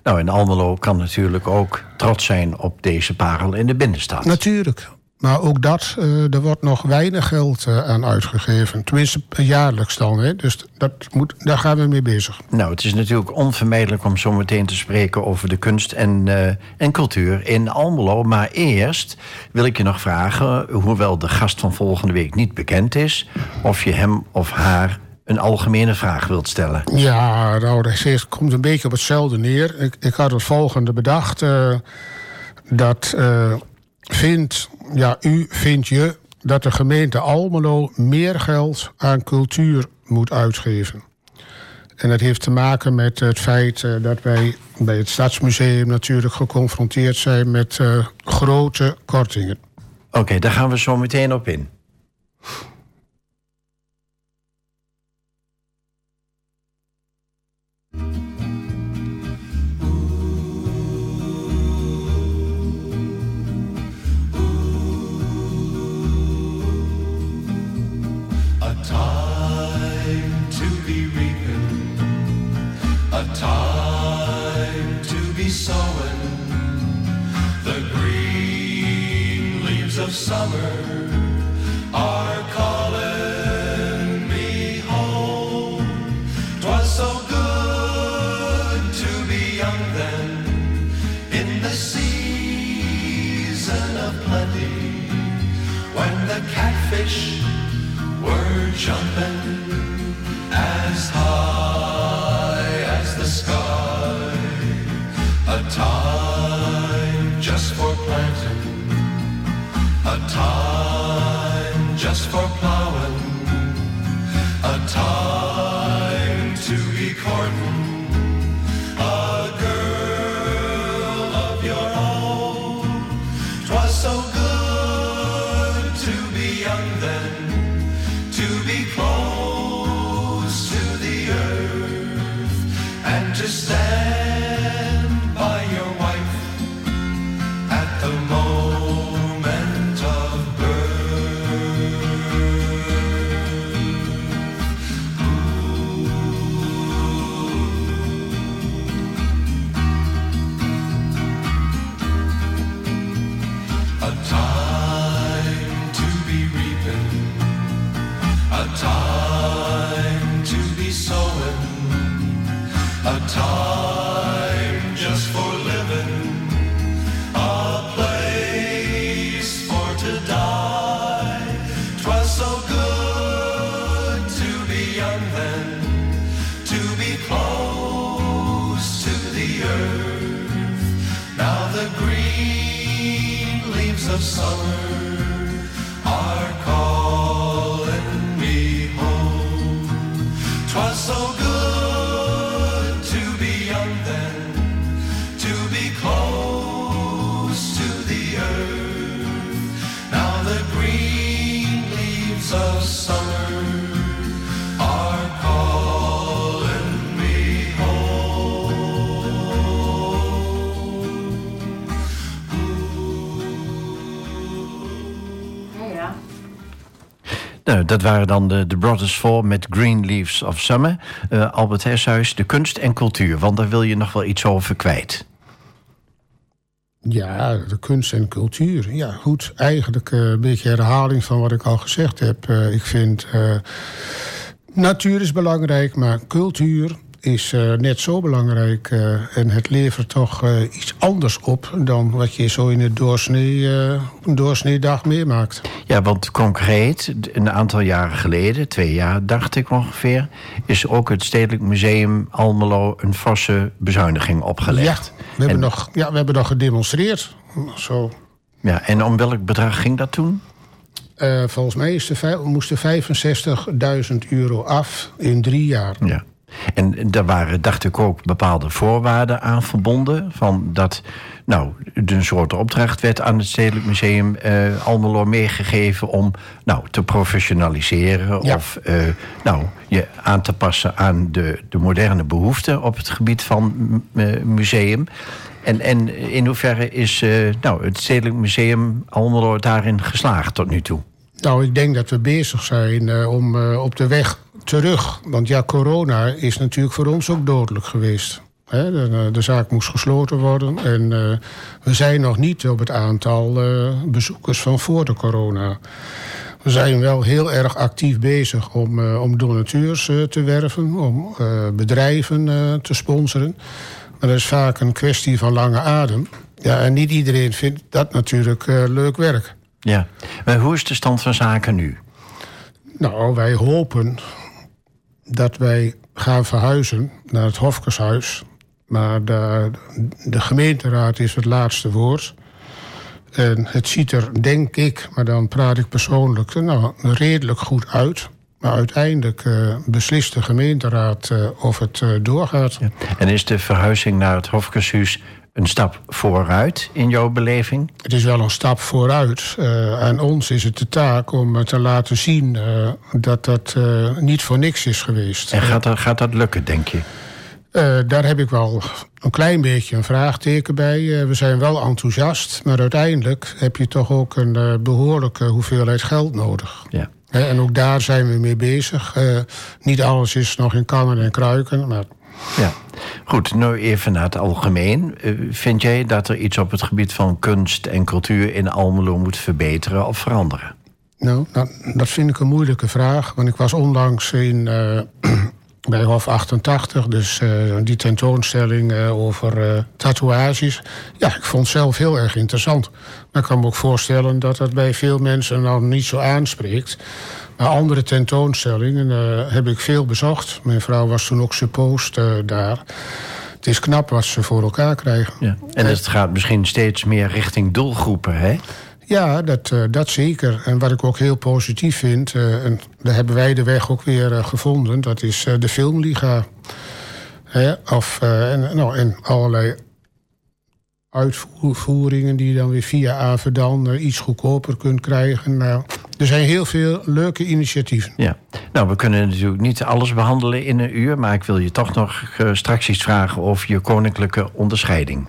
Nou, en Almelo kan natuurlijk ook trots zijn op deze parel in de binnenstad. Natuurlijk. Maar ook dat, uh, er wordt nog weinig geld uh, aan uitgegeven. Tenminste, jaarlijks dan. Hè? Dus dat moet, daar gaan we mee bezig. Nou, het is natuurlijk onvermijdelijk om zo meteen te spreken over de kunst en, uh, en cultuur in Almelo. Maar eerst wil ik je nog vragen, hoewel de gast van volgende week niet bekend is, of je hem of haar een algemene vraag wilt stellen. Ja, nou, dat komt een beetje op hetzelfde neer. Ik, ik had het volgende bedacht. Uh, dat uh, vindt... Ja, u vindt je dat de gemeente Almelo meer geld aan cultuur moet uitgeven. En dat heeft te maken met het feit dat wij bij het Stadsmuseum natuurlijk geconfronteerd zijn met uh, grote kortingen. Oké, okay, daar gaan we zo meteen op in. Time to be sowing the green leaves of summer are calling me home. 'Twas so good season of plenty, when the catfish were jumping as high as the sky, a time just for planting, a time just for plowing, a time to be courting. Nou, dat waren dan de, de Brothers Four met Green Leaves of Summer. Uh, Albert Eshuis, de kunst en cultuur. Want daar wil je nog wel iets over kwijt. Ja, de kunst en cultuur. Ja, goed. Eigenlijk uh, een beetje herhaling van wat ik al gezegd heb. Uh, ik vind... Uh, natuur is belangrijk, maar cultuur is uh, net zo belangrijk. Uh, en het levert toch uh, iets anders op dan wat je zo in het doorsnee, uh, een doorsneedag meemaakt. Ja, want concreet, een aantal jaren geleden, twee jaar dacht ik ongeveer, is ook het Stedelijk Museum Almelo een forse bezuiniging opgelegd. Ja, we hebben, en... nog, ja, we hebben nog gedemonstreerd. Zo. Ja, en om welk bedrag ging dat toen? Uh, volgens mij is de, moesten vijfenzestigduizend euro af in drie jaar. Ja. En daar waren, dacht ik ook, bepaalde voorwaarden aan verbonden. Van dat nou, een soort opdracht werd aan het Stedelijk Museum eh, Almelo meegegeven om nou, te professionaliseren. Ja. Of eh, nou, je aan te passen aan de, de moderne behoeften op het gebied van uh, museum. En, en in hoeverre is uh, nou, het Stedelijk Museum Almelo daarin geslaagd tot nu toe? Nou, ik denk dat we bezig zijn uh, om uh, op de weg terug. Want ja, corona is natuurlijk voor ons ook dodelijk geweest. He, de, de zaak moest gesloten worden. En uh, we zijn nog niet op het aantal uh, bezoekers van voor de corona. We zijn wel heel erg actief bezig om, uh, om donateurs uh, te werven. Om uh, bedrijven uh, te sponsoren. Maar dat is vaak een kwestie van lange adem. Ja, en niet iedereen vindt dat natuurlijk uh, leuk werk. Ja, maar hoe is de stand van zaken nu? Nou, wij hopen dat wij gaan verhuizen naar het Hofkershuis. Maar de, de gemeenteraad is het laatste woord. En het ziet er, denk ik, maar dan praat ik persoonlijk, nou, redelijk goed uit. Maar uiteindelijk uh, beslist de gemeenteraad uh, of het uh, doorgaat. Ja. En is de verhuizing naar het Hofkershuis een stap vooruit in jouw beleving? Het is wel een stap vooruit. Uh, aan ons is het de taak om te laten zien uh, dat dat uh, niet voor niks is geweest. En gaat dat, gaat dat lukken, denk je? Uh, daar heb ik wel een klein beetje een vraagteken bij. Uh, we zijn wel enthousiast, maar uiteindelijk heb je toch ook een uh, behoorlijke hoeveelheid geld nodig. Ja. Uh, en ook daar zijn we mee bezig. Uh, niet alles is nog in kannen en kruiken, maar... Ja, goed. Nu even naar het algemeen. Uh, vind jij dat er iets op het gebied van kunst en cultuur in Almelo moet verbeteren of veranderen? Nou, dat, dat vind ik een moeilijke vraag. Want ik was onlangs in, uh, bij Hof achtentachtig. Dus uh, die tentoonstelling uh, over uh, tatoeages. Ja, ik vond het zelf heel erg interessant. Maar ik kan me ook voorstellen dat dat bij veel mensen nou niet zo aanspreekt. Maar andere tentoonstellingen uh, heb ik veel bezocht. Mijn vrouw was toen ook suppost uh, daar. Het is knap wat ze voor elkaar krijgen. Ja. En het gaat misschien steeds meer richting doelgroepen, hè? Ja, dat, dat zeker. En wat ik ook heel positief vind, en daar hebben wij de weg ook weer gevonden, dat is de Filmliga. Hè, of, en, nou, en allerlei uitvoeringen die je dan weer via Avedan iets goedkoper kunt krijgen. Nou, er zijn heel veel leuke initiatieven. Ja. Nou, we kunnen natuurlijk niet alles behandelen in een uur, maar ik wil je toch nog straks iets vragen over je koninklijke onderscheiding.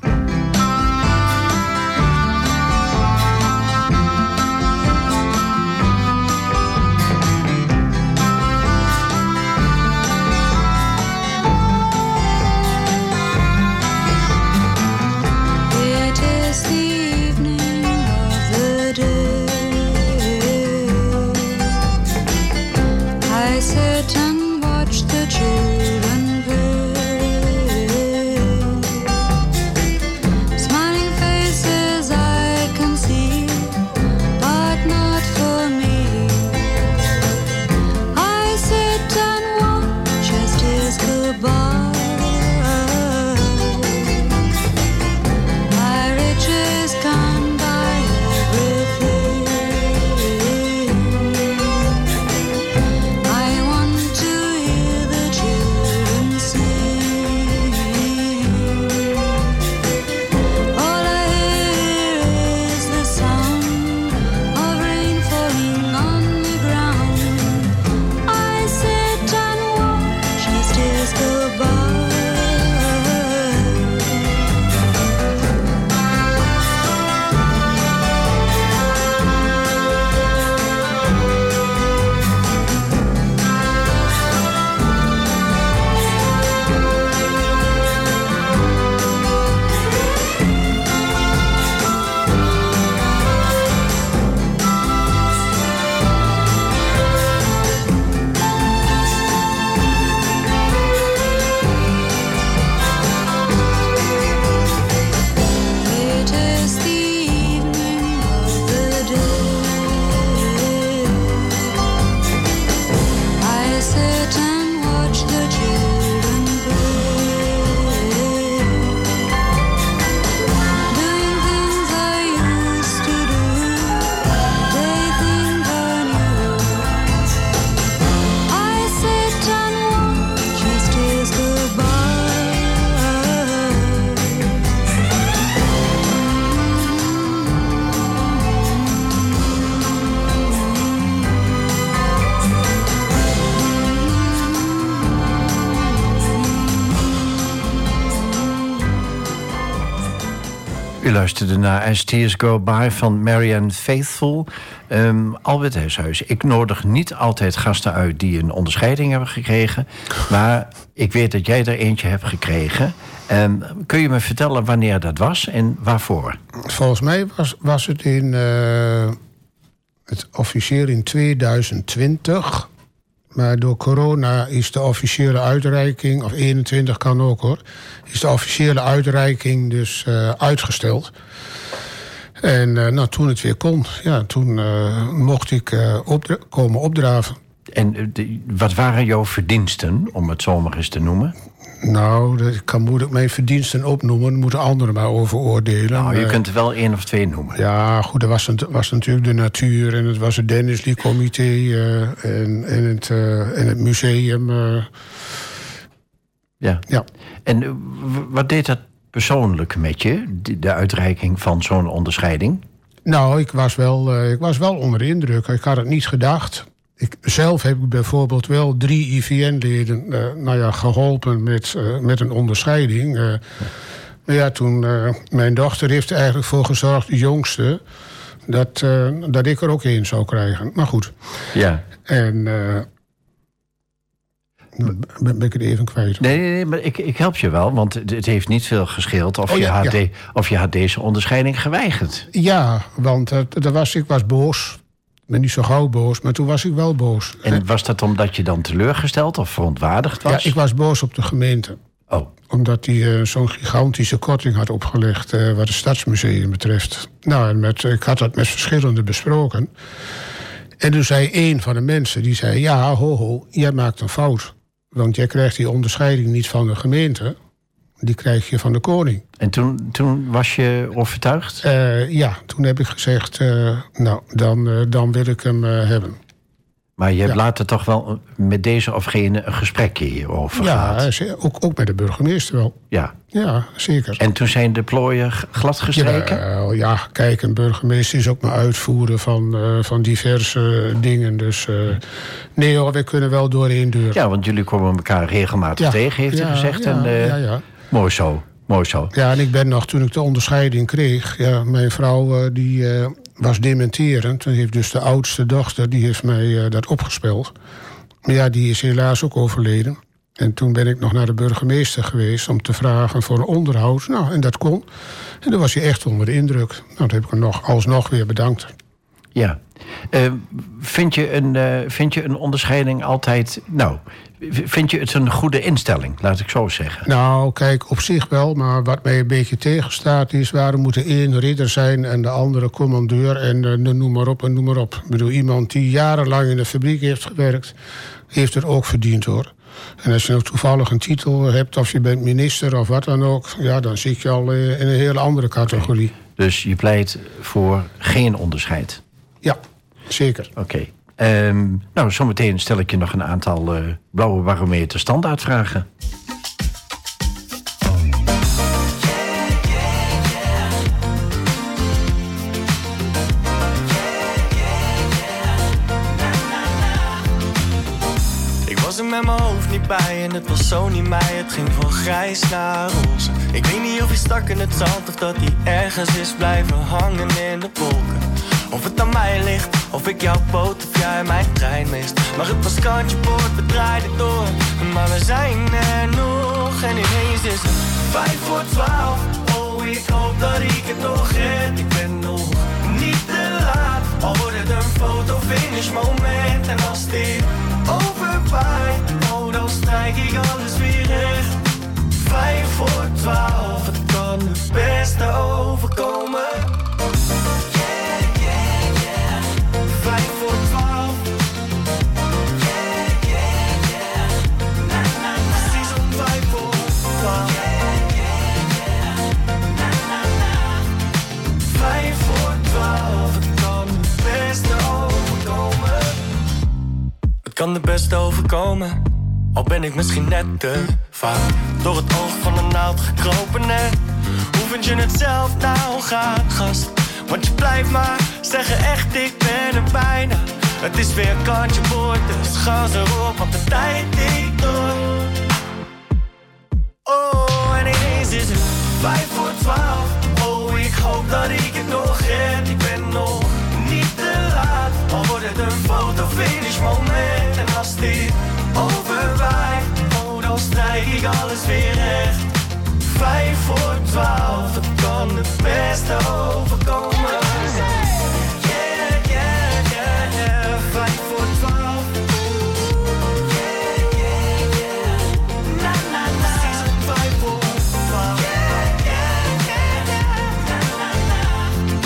Luisterde naar As Tears Go By van Marianne Faithfull. Um, Albert Eshuis, ik nodig niet altijd gasten uit die een onderscheiding hebben gekregen. Maar ik weet dat jij er eentje hebt gekregen. Um, kun je me vertellen wanneer dat was en waarvoor? Volgens mij was, was het in uh, het officieel in tweeduizend twintig. Maar door corona is de officiële uitreiking, of eenentwintig kan ook hoor, is de officiële uitreiking dus uh, uitgesteld. En uh, nou, toen het weer kon, ja, toen uh, mocht ik uh, opdra- komen opdraven. En uh, de, wat waren jouw verdiensten, om het zo maar eens te noemen? Nou, ik kan moeilijk mijn verdiensten opnoemen. Moeten anderen maar over oordelen. Nou, je kunt er wel één of twee noemen. Ja, goed, dat was, was natuurlijk de natuur. En het was het Denizli-comité. Uh, en, en, het, uh, en het museum. Uh. Ja. ja. En uh, wat deed dat persoonlijk met je? De uitreiking van zo'n onderscheiding? Nou, ik was wel, uh, ik was wel onder de indruk. Ik had het niet gedacht. Ik, zelf heb ik bijvoorbeeld wel drie I V N-leden uh, nou ja, geholpen met, uh, met een onderscheiding. Uh, ja. Maar ja, toen, uh, mijn dochter heeft er eigenlijk voor gezorgd, de jongste, dat, uh, dat ik er ook één zou krijgen. Maar goed. Ja. En uh, ben, ben ik het even kwijt. Nee, nee, nee, maar ik, ik help je wel, want het heeft niet veel gescheeld of, oh, je, ja, had ja. De, of je had deze onderscheiding geweigerd. Ja, want uh, dat was, ik was boos. Ik ben niet zo gauw boos, maar toen was ik wel boos. En was dat omdat je dan teleurgesteld of verontwaardigd was? Ja, ik was boos op de gemeente. Oh. Omdat die uh, zo'n gigantische korting had opgelegd uh, wat het Stadsmuseum betreft. Nou, en met, ik had dat met verschillende besproken. En toen zei een van de mensen, die zei... ja, ho, ho, jij maakt een fout. Want jij krijgt die onderscheiding niet van de gemeente... die krijg je van de koning. En toen, toen was je overtuigd? Uh, ja, toen heb ik gezegd, uh, nou, dan, uh, dan wil ik hem uh, hebben. Maar je hebt ja. later toch wel met deze of gene gesprekje hierover gehad? Ja, ook, ook bij de burgemeester wel. Ja. Ja, zeker. En toen zijn de plooien gladgestreken? Ja, uh, ja, kijk, een burgemeester is ook maar uitvoeren van, uh, van diverse dingen. Dus uh, nee hoor, we kunnen wel doorheen deuren. Ja, want jullie komen elkaar regelmatig ja. tegen, heeft hij ja, gezegd. Ja, en, uh, ja, ja. Mooi zo, mooi zo. Ja, en ik ben nog, toen ik de onderscheiding kreeg... Ja, mijn vrouw uh, die uh, was dementerend. En heeft dus de oudste dochter, die heeft mij uh, dat opgespeld. Maar ja, die is helaas ook overleden. En toen ben ik nog naar de burgemeester geweest... om te vragen voor een onderhoud. Nou, en dat kon. En toen was hij echt onder de indruk. Nou, dat heb ik hem nog, alsnog weer bedankt. Ja. Uh, vind je een, uh, vind je een onderscheiding altijd... nou? Vind je het een goede instelling, laat ik zo zeggen? Nou, kijk, op zich wel, maar wat mij een beetje tegenstaat is... waarom moet de een ridder zijn en de andere commandeur en uh, noem maar op en noem maar op. Ik bedoel, iemand die jarenlang in de fabriek heeft gewerkt... heeft het ook verdiend, hoor. En als je nou toevallig een titel hebt of je bent minister of wat dan ook... ja, dan zit je al uh, in een hele andere categorie. Okay. Dus je pleit voor geen onderscheid? Ja, zeker. Oké. Okay. Um, nou, zometeen stel ik je nog een aantal uh, blauwe barometer standaardvragen. Ik was er met mijn hoofd niet bij en het was zo niet mij. Het ging van grijs naar roze. Ik weet niet of hij stak in het zand of dat hij ergens is blijven hangen in de wolken. Of het aan mij ligt, of ik jouw boot of jij mijn trein mist. Maar het was kantje boord, we draaiden door. Maar we zijn er nog en ineens is het vijf voor twaalf. Oh, ik hoop dat ik het nog red. Ik ben nog niet te laat. Al wordt het een fotofinish moment. En als dit overwaait, oh dan strijk ik alles weer recht. Vijf voor twaalf, het kan het beste overkomen. Kan de best overkomen, al ben ik misschien net te vaak door het oog van een naald gekropen. En hoe vind je het zelf nou gaat, gast? Want je blijft maar zeggen echt, ik ben er bijna. Het is weer een kantje boord, dus ga ze erop, want de tijd ik door. Oh, en ineens is het vijf voor twaalf. Oh, ik hoop dat ik het nog red, ik ben nog niet te laat. Al wordt het een fotofinish moment. En als dit overwaait, oh dan strijk ik alles weer recht. Vijf voor twaalf, het kan het beste overkomen. Yeah, yeah, yeah, yeah. Vijf voor twaalf. Yeah, yeah, yeah. Na, na, na. Season vijf voor twaalf. Yeah, yeah, yeah, yeah. Na, na, na.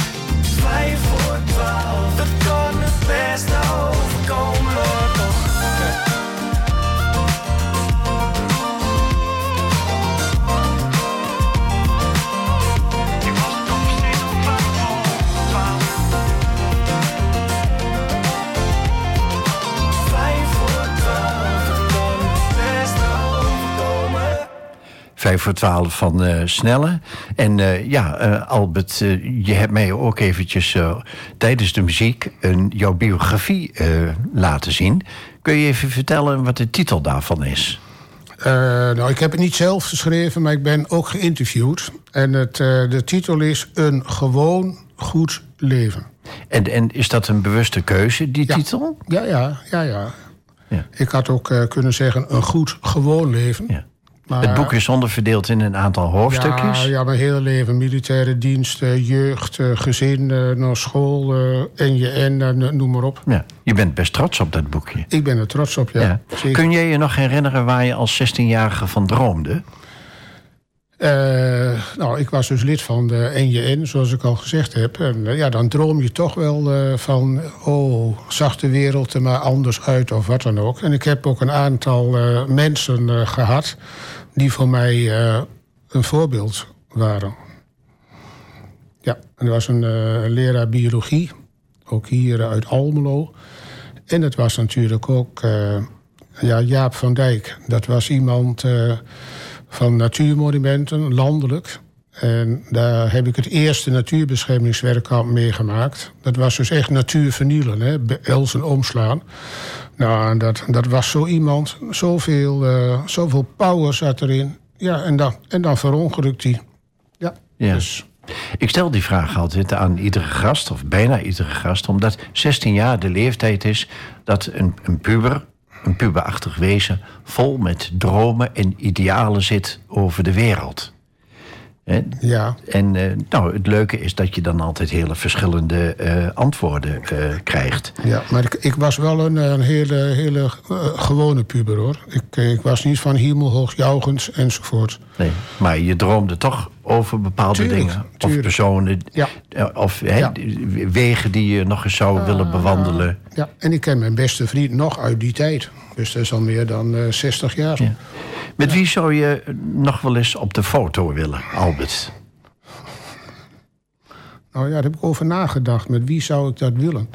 Vijf voor twaalf, het kan het beste overkomen. Vijf voor twaalf van uh, Snelle. En uh, ja, uh, Albert, uh, je hebt mij ook eventjes uh, tijdens de muziek een, jouw biografie uh, laten zien. Kun je even vertellen wat de titel daarvan is? Uh, nou, ik heb het niet zelf geschreven, maar ik ben ook geïnterviewd. En het, uh, de titel is Een gewoon goed leven. En, en is dat een bewuste keuze, die ja. titel? Ja, ja, ja, ja, ja. Ik had ook uh, kunnen zeggen een goed gewoon leven... Ja. Maar, het boek is onderverdeeld in een aantal hoofdstukjes. Ja, ja, mijn hele leven. Militaire dienst, jeugd, gezin, naar school, N J N, noem maar op. Ja, je bent best trots op dat boekje. Ik ben er trots op, ja. ja. Kun jij je nog herinneren waar je als zestienjarige van droomde? Uh, nou, ik was dus lid van de N J N, zoals ik al gezegd heb. En uh, ja, dan droom je toch wel uh, van... oh, zag de wereld er maar anders uit of wat dan ook. En ik heb ook een aantal uh, mensen uh, gehad... die voor mij uh, een voorbeeld waren. Ja, en er was een uh, leraar biologie, ook hier uit Almelo. En dat was natuurlijk ook uh, ja, Jaap van Dijk. Dat was iemand... Uh, van natuurmonumenten, landelijk. En daar heb ik het eerste natuurbeschermingswerkkamp meegemaakt. Dat was dus echt natuurvernielen, hè? Elzen omslaan. Nou, dat, dat was zo iemand, zoveel, uh, zoveel power zat erin. Ja, en dan, en dan verongelukt hij. Ja, ja. Dus. Ik stel die vraag altijd aan iedere gast, of bijna iedere gast... omdat zestien jaar de leeftijd is dat een, een puber... een puberachtig wezen vol met dromen en idealen zit over de wereld. En, ja. En nou, het leuke is dat je dan altijd hele verschillende uh, antwoorden uh, krijgt. Ja, maar ik, ik was wel een, een hele, hele uh, gewone puber, hoor. Ik, ik was niet van hemelhoog, jauwgens enzovoort. Nee, maar je droomde toch over bepaalde tuurlijk, dingen. Of tuurlijk. Personen, ja. of he, ja. wegen die je nog eens zou uh, willen bewandelen. Uh, ja, en ik ken mijn beste vriend nog uit die tijd. Dus dat is al meer dan uh, zestig jaar. Ja. Met wie zou je nog wel eens op de foto willen, Albert? Nou ja, daar heb ik over nagedacht. Met wie zou ik dat willen?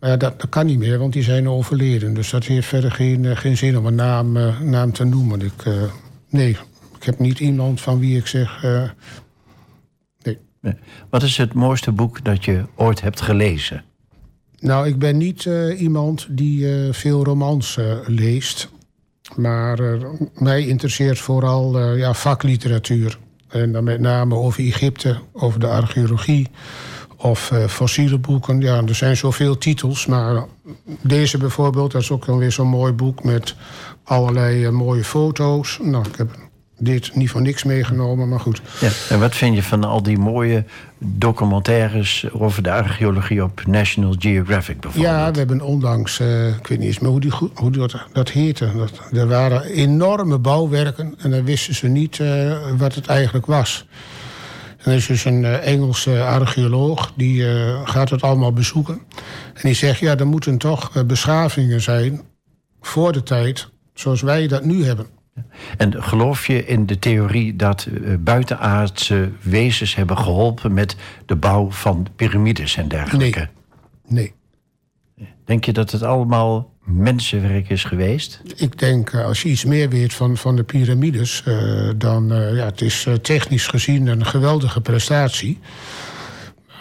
Maar ja, dat, dat kan niet meer, want die zijn overleden. Dus dat heeft verder geen, geen zin om een naam, uh, naam te noemen. Ik, uh, nee, ik heb niet iemand van wie ik zeg... Uh, nee. Wat is het mooiste boek dat je ooit hebt gelezen? Nou, ik ben niet uh, iemand die uh, veel romans uh, leest... Maar uh, mij interesseert vooral uh, ja, vakliteratuur. En dan met name over Egypte, over de archeologie... of uh, fossiele boeken. Ja, er zijn zoveel titels, maar deze bijvoorbeeld... dat is ook dan weer zo'n mooi boek met allerlei uh, mooie foto's. Nou, ik heb dit niet voor niks meegenomen, maar goed. Ja, en wat vind je van al die mooie documentaires... over de archeologie op National Geographic bijvoorbeeld? Ja, we hebben onlangs, uh, ik weet niet eens meer hoe, die, hoe dat, dat heette... Dat, er waren enorme bouwwerken en dan wisten ze niet uh, wat het eigenlijk was. En er is dus een uh, Engelse archeoloog, die uh, gaat het allemaal bezoeken. En die zegt, ja, er moeten toch uh, beschavingen zijn... voor de tijd, zoals wij dat nu hebben... En geloof je in de theorie dat buitenaardse wezens hebben geholpen... met de bouw van piramides en dergelijke? Nee. nee. Denk je dat het allemaal mensenwerk is geweest? Ik denk, als je iets meer weet van, van de piramides... Uh, dan, uh, ja, het is technisch gezien een geweldige prestatie.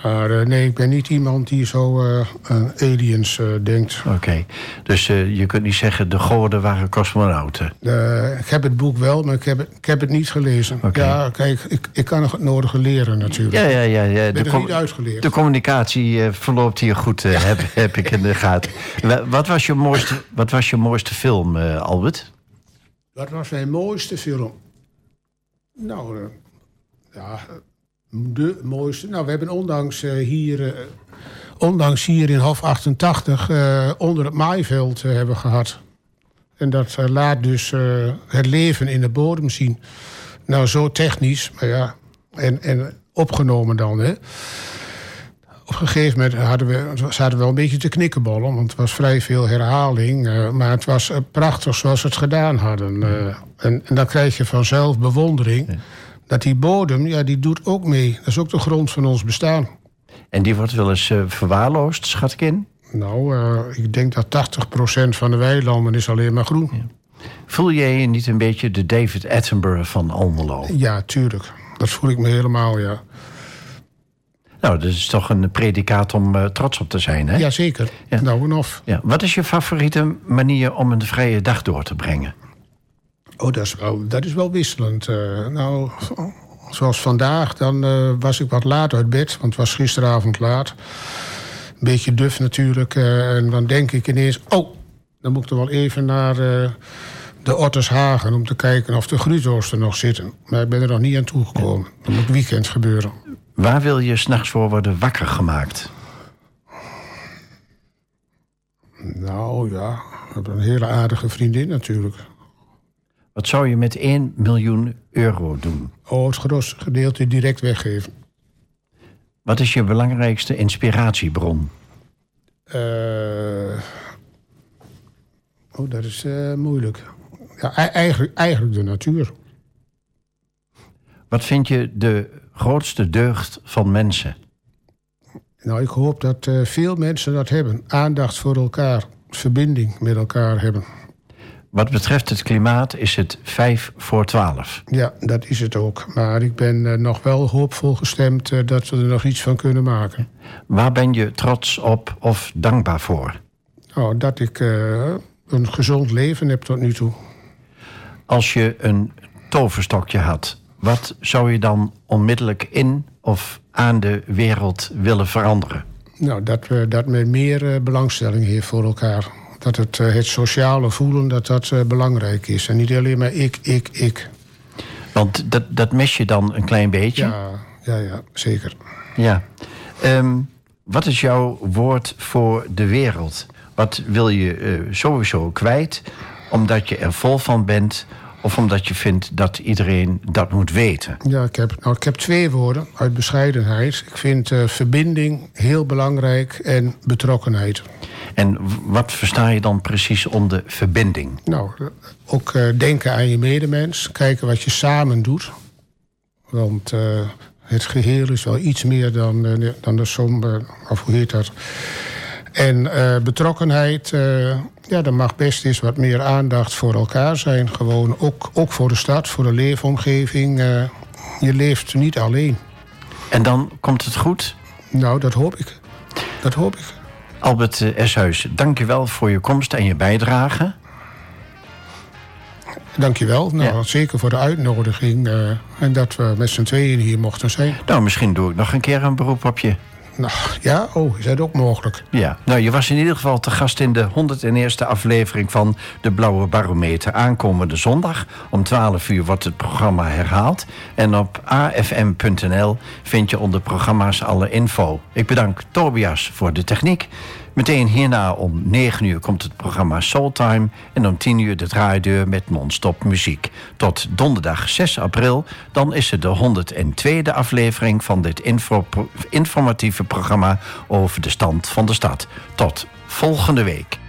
Maar uh, nee, ik ben niet iemand die zo uh, aan aliens uh, denkt. Oké, okay. dus uh, je kunt niet zeggen de goden waren cosmonauten? Uh, ik heb het boek wel, maar ik heb het, ik heb het niet gelezen. Okay. Ja, kijk, ik, ik kan nog het nodige leren natuurlijk. Ja, ja, ja. ja. Ik ben de er niet uitgeleerd. De communicatie uh, verloopt hier goed, uh, ja. heb, heb ik in de gaten. Wat was je mooiste, wat was je mooiste film, uh, Albert? Wat was mijn mooiste film? Nou, uh, ja... De mooiste. Nou, we hebben ondanks uh, hier, uh, ondanks hier in Hof achtentachtig uh, onder het maaiveld uh, hebben gehad. En dat uh, laat dus uh, het leven in de bodem zien. Nou, zo technisch, maar ja, en, en opgenomen dan, hè. Op een gegeven moment hadden we, zaten we wel een beetje te knikkenbollen... want het was vrij veel herhaling. Uh, maar het was uh, prachtig zoals ze het gedaan hadden. Uh, en, en dan krijg je vanzelf bewondering... Ja. Dat die bodem, ja, die doet ook mee. Dat is ook de grond van ons bestaan. En die wordt wel eens uh, verwaarloosd, schat ik in? Nou, uh, ik denk dat tachtig procent van de weilanden is alleen maar groen. Ja. Voel jij je niet een beetje de David Attenborough van Almelo? Ja, tuurlijk. Dat voel ik me helemaal, ja. Nou, dat is toch een predicaat om uh, trots op te zijn, hè? Jazeker. Ja. Nou en of. Ja. Wat is je favoriete manier om een vrije dag door te brengen? Oh, dat is wel, dat is wel wisselend. Uh, nou, zoals vandaag, dan uh, was ik wat laat uit bed. Want het was gisteravond laat. Een beetje duf natuurlijk. Uh, en dan denk ik ineens... oh, dan moet ik er wel even naar uh, de Ottershagen om te kijken of de gruutels er nog zitten. Maar ik ben er nog niet aan toegekomen. Dat moet weekend gebeuren. Waar wil je 's nachts voor worden wakker gemaakt? Nou ja, ik heb een hele aardige vriendin natuurlijk. Wat zou je met één miljoen euro doen? Oh, het grootste gedeelte direct weggeven. Wat is je belangrijkste inspiratiebron? Uh, oh, dat is uh, moeilijk. Ja, eigenlijk, eigenlijk de natuur. Wat vind je de grootste deugd van mensen? Nou, ik hoop dat uh, veel mensen dat hebben. Aandacht voor elkaar, verbinding met elkaar hebben. Wat betreft het klimaat is het vijf voor twaalf. Ja, dat is het ook. Maar ik ben uh, nog wel hoopvol gestemd uh, dat we er nog iets van kunnen maken. Waar ben je trots op of dankbaar voor? Nou, dat ik uh, een gezond leven heb tot nu toe. Als je een toverstokje had, wat zou je dan onmiddellijk in of aan de wereld willen veranderen? Nou, dat, uh, dat men meer uh, belangstelling heeft voor elkaar. Dat het, het sociale voelen, dat dat belangrijk is. En niet alleen maar ik, ik, ik. Want dat, dat mis je dan een klein beetje? Ja, ja, ja zeker. Ja. Um, wat is jouw woord voor de wereld? Wat wil je uh, sowieso kwijt, omdat je er vol van bent, of omdat je vindt dat iedereen dat moet weten? Ja, ik heb, nou, ik heb twee woorden uit bescheidenheid. Ik vind uh, verbinding heel belangrijk en betrokkenheid. En wat versta je dan precies onder verbinding? Nou, ook uh, denken aan je medemens. Kijken wat je samen doet. Want uh, het geheel is wel iets meer dan, uh, dan de som, uh, of hoe heet dat? En uh, betrokkenheid, uh, ja, er mag best eens wat meer aandacht voor elkaar zijn. Gewoon ook, ook voor de stad, voor de leefomgeving. Uh, je leeft niet alleen. En dan komt het goed? Nou, dat hoop ik. Dat hoop ik. Albert Eshuis, dank je wel voor je komst en je bijdrage. Dank je wel. Nou, ja. Zeker voor de uitnodiging uh, en dat we met z'n tweeën hier mochten zijn. Nou, misschien doe ik nog een keer een beroep op je. Nou, ja? Oh, is dat ook mogelijk? Ja. Nou, je was in ieder geval te gast in de honderdste aflevering van De Blauwe Barometer. Aankomende zondag om twaalf uur wordt het programma herhaald. En op a f m punt n l vind je onder programma's alle info. Ik bedank Tobias voor de techniek. Meteen hierna om negen uur komt het programma Soultime. En om tien uur de draaideur met non-stop muziek. Tot donderdag zes april. Dan is er de honderdtweede aflevering van dit info- informatieve programma over de stand van de stad. Tot volgende week.